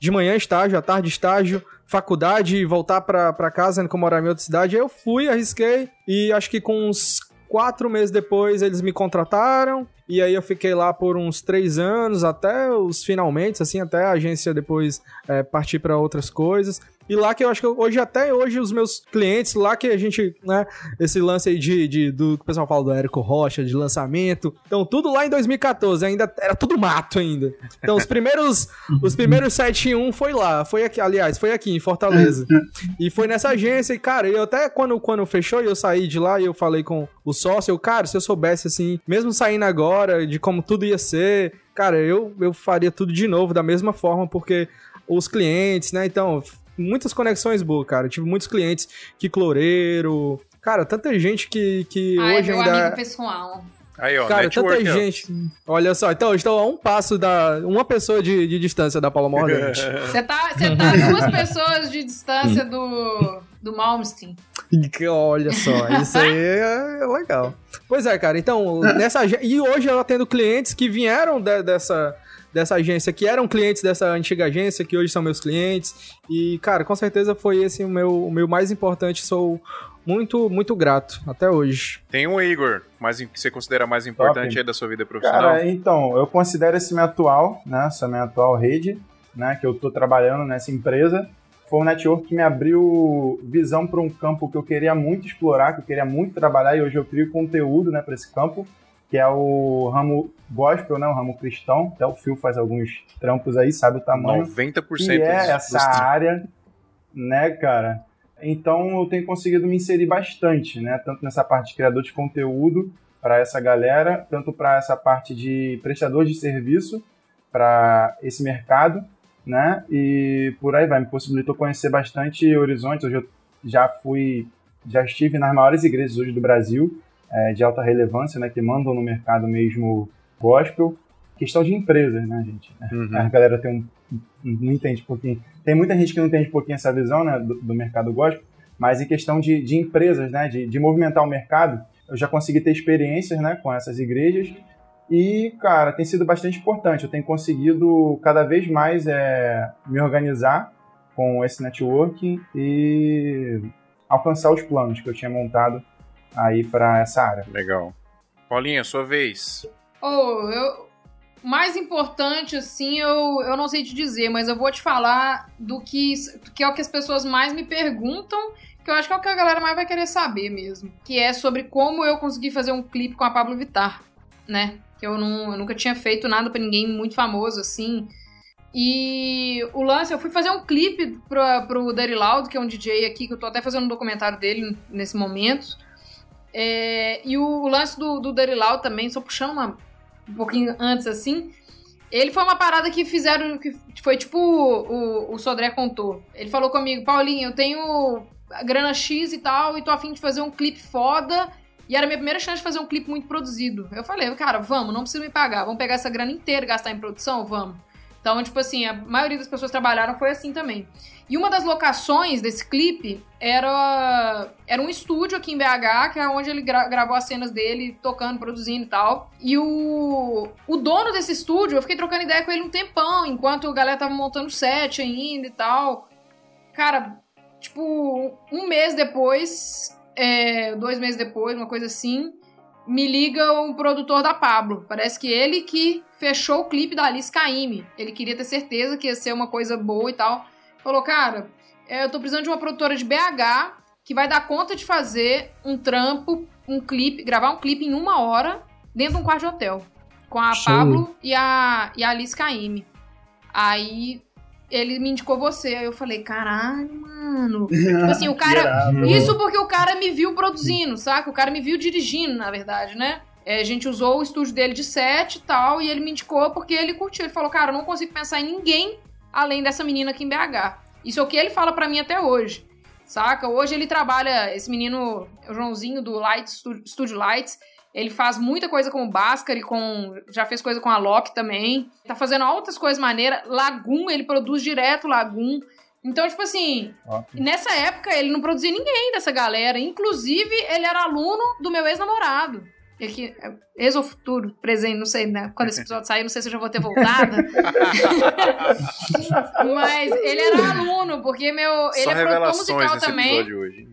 de manhã estágio, à tarde estágio, faculdade e voltar pra, pra casa, como eu morava em outra cidade. Aí eu fui, arrisquei e acho que com uns quatro meses depois eles me contrataram e aí eu fiquei lá por uns três anos até os finalmente, assim, até a agência depois é, partir pra outras coisas. E lá que eu acho que hoje, até hoje, os meus clientes, lá que a gente, né, esse lance aí de, de, do que o pessoal fala do Érico Rocha, de lançamento, então tudo lá em dois mil e catorze, ainda era tudo mato ainda. Então os primeiros, os primeiros sete em um foi lá, foi aqui, aliás, foi aqui em Fortaleza. E foi nessa agência e, cara, eu até quando, quando fechou e eu saí de lá e eu falei com o sócio, eu, cara, se eu soubesse assim, mesmo saindo agora, de como tudo ia ser, cara, eu, eu faria tudo de novo, da mesma forma, porque os clientes, né, então... Muitas conexões boas, cara. Eu tive muitos clientes que cloreiro. Cara, tanta gente que, que Ai, hoje meu ainda... amigo pessoal. Aí, ó, cara, network, tanta gente... Ó. Olha só, então eu estou a um passo da... Uma pessoa de, de distância da Paula Mordente. Você tá, você tá duas pessoas de distância do... do Malmsteen. Olha só, isso aí é legal. Pois é, cara, então... nessa E hoje eu atendo clientes que vieram de, dessa... dessa agência, que eram clientes dessa antiga agência, que hoje são meus clientes, e, cara, com certeza foi esse o meu, o meu mais importante, sou muito, muito grato, até hoje. Tem um, Igor, mais, que você considera mais importante Top. aí da sua vida profissional? Cara, então, eu considero esse meu atual, né, essa minha atual rede, né, que eu tô trabalhando nessa empresa, foi um network que me abriu visão para um campo que eu queria muito explorar, que eu queria muito trabalhar, e hoje eu crio conteúdo, né, para esse campo, que é o ramo gospel, né, o ramo cristão. Até o Phil faz alguns trampos aí, sabe o tamanho. noventa por cento que é essa área, né, cara? Então eu tenho conseguido me inserir bastante, né, tanto nessa parte de criador de conteúdo para essa galera, tanto para essa parte de prestador de serviço para esse mercado, né, e por aí vai. Me possibilitou conhecer bastante horizontes. Hoje eu já fui, já estive nas maiores igrejas hoje do Brasil, é, de alta relevância, né, que mandam no mercado mesmo gospel. Questão de empresas, né, gente? Uhum. A galera tem um, não entende um pouquinho. Tem muita gente que não entende um pouquinho essa visão, né, do, do mercado gospel, mas em questão de, de empresas, né, de, de movimentar o mercado, eu já consegui ter experiências, né, com essas igrejas e, cara, tem sido bastante importante. Eu tenho conseguido cada vez mais é, me organizar com esse networking e alcançar os planos que eu tinha montado aí para essa área. Legal. Paulinha, sua vez. Oh, eu... mais importante, assim, eu, eu não sei te dizer, mas eu vou te falar do que, que é o que as pessoas mais me perguntam, que eu acho que é o que a galera mais vai querer saber mesmo, que é sobre como eu consegui fazer um clipe com a Pabllo Vittar, né? Que eu, não, eu nunca tinha feito nada pra ninguém muito famoso, assim. E o lance, eu fui fazer um clipe pra, pro Dirty Loud, que é um D J aqui, que eu tô até fazendo um documentário dele nesse momento. É, e o, o lance do, do Dirty Loud também, só puxando uma... um pouquinho antes, assim, ele foi uma parada que fizeram, que foi tipo o, o, o Sodré contou. Ele falou comigo: Paulinho, eu tenho a grana X e tal, e tô afim de fazer um clipe foda, e era a minha primeira chance de fazer um clipe muito produzido. Eu falei, cara, vamos, não precisa me pagar, vamos pegar essa grana inteira e gastar em produção, vamos. Então, tipo assim, a maioria das pessoas trabalharam foi assim também. E uma das locações desse clipe era, era um estúdio aqui em B H, que é onde ele gra- gravou as cenas dele, tocando, produzindo e tal. E o, o dono desse estúdio, eu fiquei trocando ideia com ele um tempão, enquanto a galera tava montando o set ainda e tal. Cara, tipo, um mês depois, é, dois meses depois, uma coisa assim, me liga um produtor da Pabllo. Parece que ele que fechou o clipe da Alice Caymmi. Ele queria ter certeza que ia ser uma coisa boa e tal. Falou, cara, eu tô precisando de uma produtora de B H que vai dar conta de fazer um trampo, um clipe, gravar um clipe em uma hora dentro de um quarto de hotel. Com a Sim. Pabllo e a, e a Alice Caymmi. Aí ele me indicou você. Aí eu falei, caralho, mano. Tipo assim, o cara... Isso porque o cara me viu produzindo, saca? O cara me viu dirigindo, na verdade, né? É, a gente usou o estúdio dele de set e tal, e ele me indicou porque ele curtiu. Ele falou, cara, eu não consigo pensar em ninguém além dessa menina aqui em B H. Isso é o que ele fala pra mim até hoje, saca? Hoje ele trabalha, esse menino, o Joãozinho do Lights, Studio Lights, ele faz muita coisa com o Bhaskar e com... já fez coisa com a Loki também. Tá fazendo outras coisas maneiras. Lagoon, ele produz direto Lagoon. Então, tipo assim, ótimo. Nessa época ele não produzia ninguém dessa galera. Inclusive, ele era aluno do meu ex-namorado. Ele que... ex ou futuro, presente, não sei, né? Quando esse episódio sair, não sei se eu já vou ter voltado. Mas ele era aluno, porque meu... Ele Só é produtor musical também. Hoje,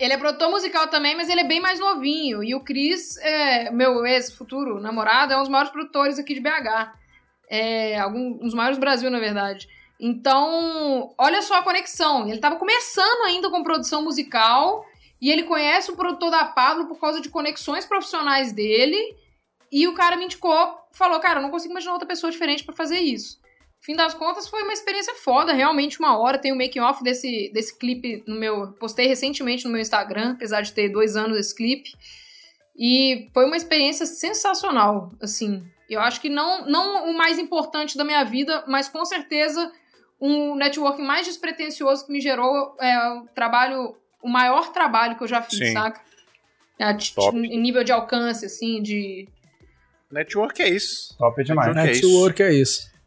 ele é produtor musical também, mas ele é bem mais novinho. E o Cris, é, meu ex-futuro namorado, é um dos maiores produtores aqui de B H. É, algum, um dos maiores do Brasil, na verdade. Então, olha só a conexão. Ele tava começando ainda com produção musical e ele conhece o produtor da Pabllo por causa de conexões profissionais dele. E o cara me indicou, falou, cara, eu não consigo imaginar outra pessoa diferente pra fazer isso. Fim das contas, foi uma experiência foda, realmente uma hora. Tem o making-off desse, desse clipe no meu... Postei recentemente no meu Instagram, apesar de ter dois anos esse clipe. E foi uma experiência sensacional, assim. Eu acho que não, não o mais importante da minha vida, mas com certeza um networking mais despretensioso que me gerou é, o trabalho... O maior trabalho que eu já fiz, Sim. saca? É, t- t- nível de alcance, assim, de... Network é isso. Top demais. Network, Network é isso. É isso.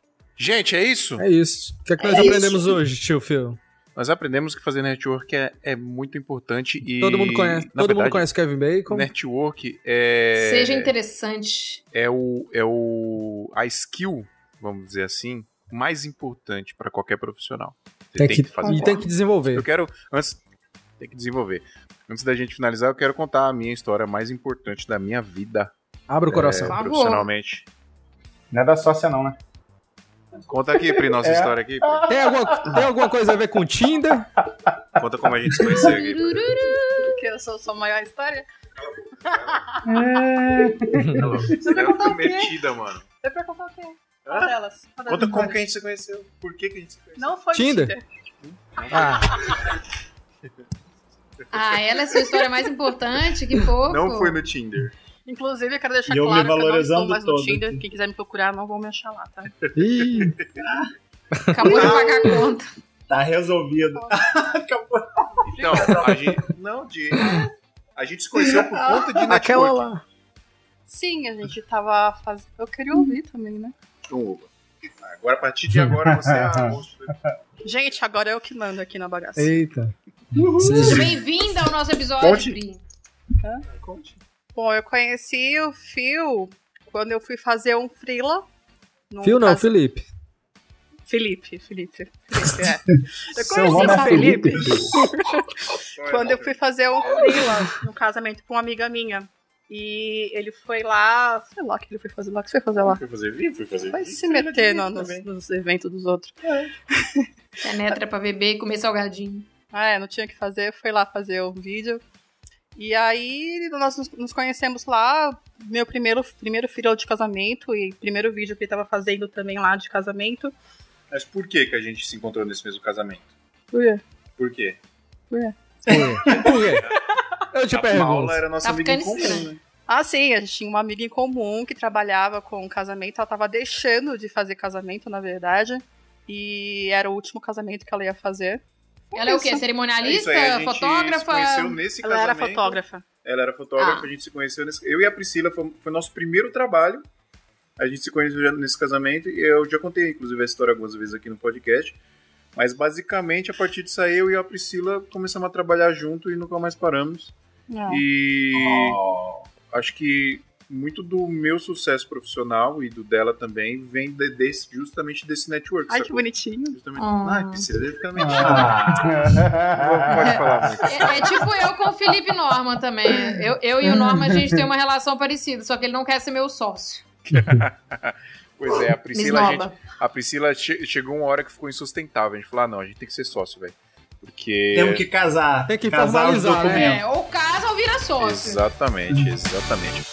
Gente, é isso? É isso. O que é que nós é aprendemos isso. hoje, tio Phil? Nós aprendemos que fazer network é, é muito importante e... Todo mundo conhece, todo verdade, mundo conhece Kevin Bacon. Network é... Seja interessante. É, o, é o, a skill, vamos dizer assim, mais importante para qualquer profissional. Você tem, tem que, que fazer. E tem que desenvolver. Eu quero... Antes, tem que desenvolver. Antes da gente finalizar, eu quero contar a minha história mais importante da minha vida. Abra o coração. É, profissionalmente. Não é da sócia não, né? Conta aqui, Pri, nossa é. história aqui. Pri. Tem, alguma, tem alguma coisa a ver com Tinder? Conta como a gente se conheceu aqui. Que eu sou sua maior história? Você vai contar o quê? Metida, mano. Você vai contar o quê? Uma delas. Uma delas. Conta como que a gente se conheceu. Por que que a gente se conheceu? Não foi Tinder. Tinder. Ah. ah, ela é a sua história mais importante, que pouco. Não foi no Tinder. Inclusive, eu quero deixar eu claro que eu não estou mais no Tinder. Quem quiser me procurar, não vão me achar lá, tá? Ih. Acabou não. de pagar a conta. Tá resolvido. Acabou. Então, a gente... Não, de... A gente se conheceu por conta de network. Aquela lá. Sim, a gente tava fazendo... Eu queria ouvir também, né? Então, agora, a partir de agora, você é a gente, agora eu que mando aqui na bagaça. Eita. Uhum. Seja bem-vinda ao nosso episódio. Conte. Pri. Hã? Conte. Bom, eu conheci o Fio quando eu fui fazer um freela. Fio não, caso... Felipe. Felipe, Felipe. Felipe é. Eu conheci o Felipe, Felipe. quando eu fui fazer um freela no casamento com uma amiga minha. E ele foi lá, sei lá o que ele foi fazer lá, o que você foi fazer lá? Foi fazer vídeo, foi fazer Vai vídeo, se meter no, nos, nos eventos dos outros. É. Penetra pra beber e comer salgadinho. Ah, é, não tinha o que fazer, foi lá fazer o vídeo. E aí nós nos conhecemos lá, meu primeiro, primeiro filho de casamento e primeiro vídeo que ele tava fazendo também lá de casamento. Mas por que que a gente se encontrou nesse mesmo casamento? Por quê? Por quê? Por quê? Por quê? Eu te pergunto. A Paula era nossa tá amiga em comum, estranho. Né? Ah, sim, a gente tinha uma amiga em comum que trabalhava com casamento, ela tava deixando de fazer casamento, na verdade, e era o último casamento que ela ia fazer. Ela é o quê? Cerimonialista? É aí, fotógrafa? Nesse ela era fotógrafa. Ela era fotógrafa, ah. a gente se conheceu nesse... Eu e a Priscila, foi, foi nosso primeiro trabalho, a gente se conheceu nesse casamento, e eu já contei, inclusive, a história algumas vezes aqui no podcast. Mas basicamente, a partir disso aí, eu e a Priscila começamos a trabalhar junto e nunca mais paramos. É. E oh. acho que muito do meu sucesso profissional e do dela também vem de, desse, justamente desse network. Ai, sacou? Que bonitinho. Justamente. Oh. Ai, Priscila deve ficar mentindo. Ah. Pode falar. É, é tipo eu com o Felipe Norman também. Eu, eu e o Norman, a gente tem uma relação parecida, só que ele não quer ser meu sócio. Pois é, a Priscila, a gente, a Priscila che- chegou uma hora que ficou insustentável. A gente falou, ah, não, a gente tem que ser sócio, velho. Porque... Temos que casar. Tem que casar os documentos. É, ou casa ou vira sócio. Exatamente, exatamente.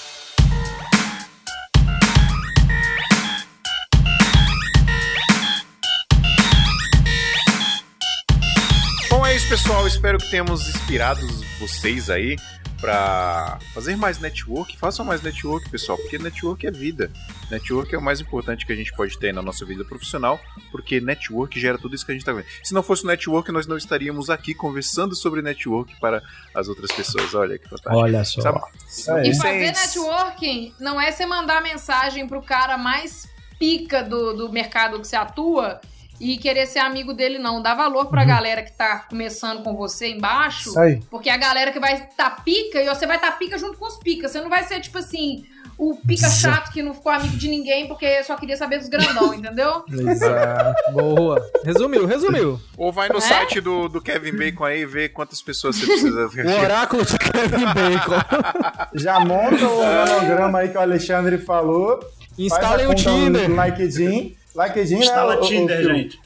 Bom, é isso, pessoal. Espero que tenhamos inspirado vocês aí pra fazer mais network. Façam mais network, pessoal, porque network é vida. Network é o mais importante que a gente pode ter na nossa vida profissional, porque network gera tudo isso que a gente tá vendo. Se não fosse o network, nós não estaríamos aqui conversando sobre network para as outras pessoas. Olha que fantástico. Olha só. Sabe? E fazer networking não é você mandar mensagem pro cara mais pica do, do mercado que você atua e querer ser amigo dele, não. Dá valor pra uhum. galera que tá começando com você embaixo, porque a galera que vai tá pica, e você vai tá pica junto com os picas. Você não vai ser, tipo assim, o pica chato que não ficou amigo de ninguém porque só queria saber dos grandão, entendeu? Exato. Boa. Resumiu, resumiu. Ou vai no é? site do, do Kevin Bacon aí e vê quantas pessoas você precisa ver. O oráculo de Kevin Bacon. Já monta o monograma aí que o Alexandre falou. Instalem o Tinder. LinkedIn. LinkedIn, instala né, o Tinder, o, o, gente.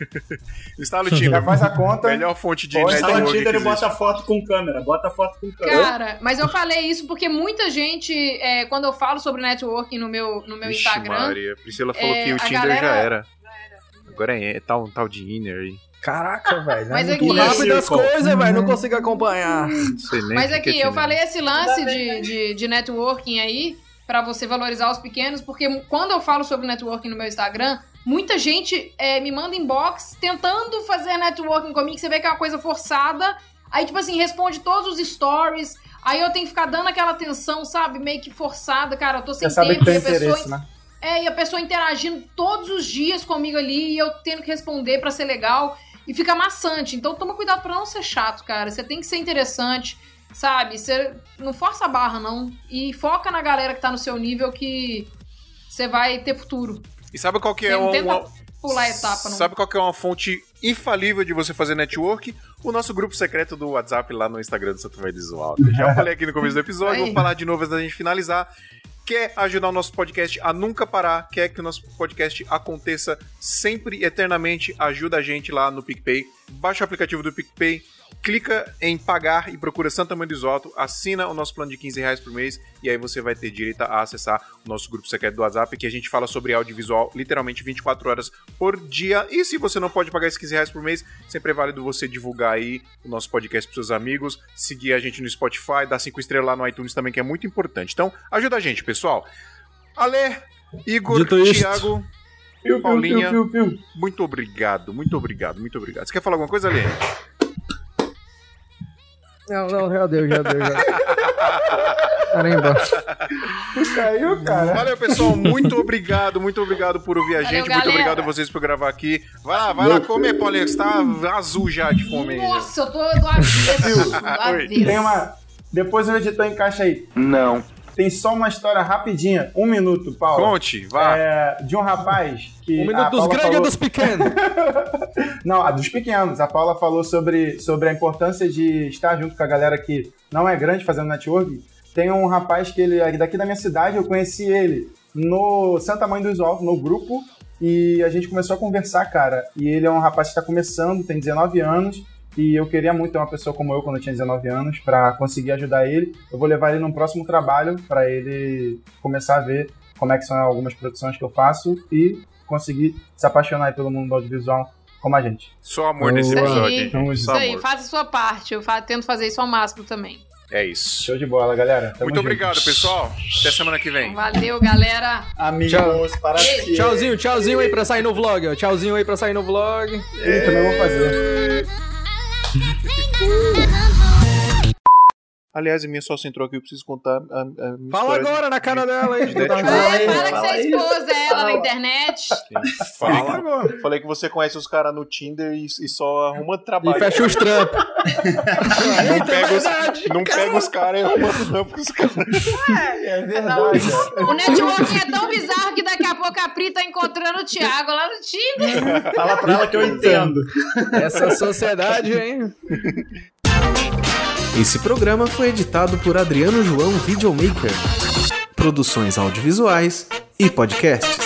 Instala o Tinder. Já faz a conta. Melhor fonte de internet. Instala o Tinder e bota foto com câmera. Bota foto com câmera. Cara, mas eu falei isso porque muita gente, é, quando eu falo sobre networking no meu, no meu Vixe Instagram... Maria. Priscila falou é, que o Tinder galera... já era. Agora é, é tal, tal de inner aí. Caraca, velho. Mas é aqui... muito rápido as coisas, velho. Não consigo acompanhar. Excelente. Mas aqui, eu falei esse lance de, de, de networking aí pra você valorizar os pequenos, porque quando eu falo sobre networking no meu Instagram... Muita gente é, me manda inbox tentando fazer networking comigo, que você vê que é uma coisa forçada. Aí, tipo assim, responde todos os stories. Aí eu tenho que ficar dando aquela atenção, sabe? Meio que forçada, cara. Eu tô sem tempo. Que tem e, a pessoa, né? é, e a pessoa interagindo todos os dias comigo ali e eu tendo que responder pra ser legal. E fica maçante. Então, toma cuidado pra não ser chato, cara. Você tem que ser interessante, sabe? Você não força a barra, não. E foca na galera que tá no seu nível que você vai ter futuro. E sabe qual que é uma, uma pular etapa, não. Sabe qual que é uma fonte infalível de você fazer network? O nosso grupo secreto do WhatsApp lá no Instagram do Santa Mãe do Isolto. Já falei aqui no começo do episódio, vou falar de novo antes da gente finalizar. quer ajudar o nosso podcast a nunca parar, quer que o nosso podcast aconteça sempre e eternamente, ajuda a gente lá no PicPay. Baixa o aplicativo do PicPay, clica em pagar e procura Santa Mãe do Isu Alto, assina o nosso plano de quinze reais por mês e aí você vai ter direito a acessar o nosso grupo secreto do WhatsApp, que a gente fala sobre audiovisual literalmente vinte e quatro horas por dia. E se você não pode pagar esses quinze reais por mês, sempre é válido você divulgar aí o nosso podcast pros seus amigos, seguir a gente no Spotify, dar cinco estrelas lá no iTunes também, que é muito importante. Então, ajuda a gente, pessoal. Ale, Igor, Thiago, piu, Paulinha, piu, piu, piu, piu. muito obrigado, muito obrigado, muito obrigado. Você quer falar alguma coisa, Ale? Não, não, já deu, já deu, já deu. Caramba. Caiu, cara. Valeu, pessoal. Muito obrigado, muito obrigado por ouvir a gente. Valeu, muito obrigado a vocês por gravar aqui. Vai lá, vai lá comer, Paulinha, que você tá azul já de fome. Nossa, aí, eu tô do avesso. Tem uma... Depois o editor encaixa aí. Não. Tem só uma história rapidinha. Um minuto, Paulo. Conte, vá. É, de um rapaz que... Um minuto dos grandes falou... ou dos pequenos? Não, a dos pequenos. A Paula falou sobre, sobre a importância de estar junto com a galera que não é grande fazendo networking. Tem um rapaz que ele é daqui da minha cidade, eu conheci ele no Santa Mãe do Isu Alto, no grupo, e a gente começou a conversar, cara. E ele é um rapaz que está começando, tem dezenove anos, e eu queria muito ter uma pessoa como eu quando eu tinha dezenove anos para conseguir ajudar ele. Eu vou levar ele num próximo trabalho para ele começar a ver como é que são algumas produções que eu faço e conseguir se apaixonar pelo mundo do audiovisual como a gente. Só amor nesse episódio. Então, isso aí, faça a sua parte. Eu tento fazer isso ao máximo também. É isso. Show de bola, galera. Tamo Muito junto. Obrigado, pessoal. Até semana que vem. Valeu, galera. Amigos, tchau. Para que... Tchauzinho, tchauzinho aí pra sair no vlog. Tchauzinho aí pra sair no vlog. Eu também vou fazer. Aliás, a minha sócia entrou aqui, eu preciso contar a, a minha Fala agora de... na cara dela aí. De é, fala que você é esposa ela fala. Na internet. Fala, fala agora. Falei que você conhece os caras no Tinder e, e só arruma trabalho. E fecha os trampos. Não Eita, pega os, não cara. Pega os caras e arruma os trampos com os caras. É, é verdade. Não, o networking é tão bizarro que daqui a pouco a Pri tá encontrando o Thiago lá no Tinder. Fala pra ela que eu entendo. Essa sociedade, hein? Esse programa foi editado por Adriano João Videomaker. Produções audiovisuais e podcasts.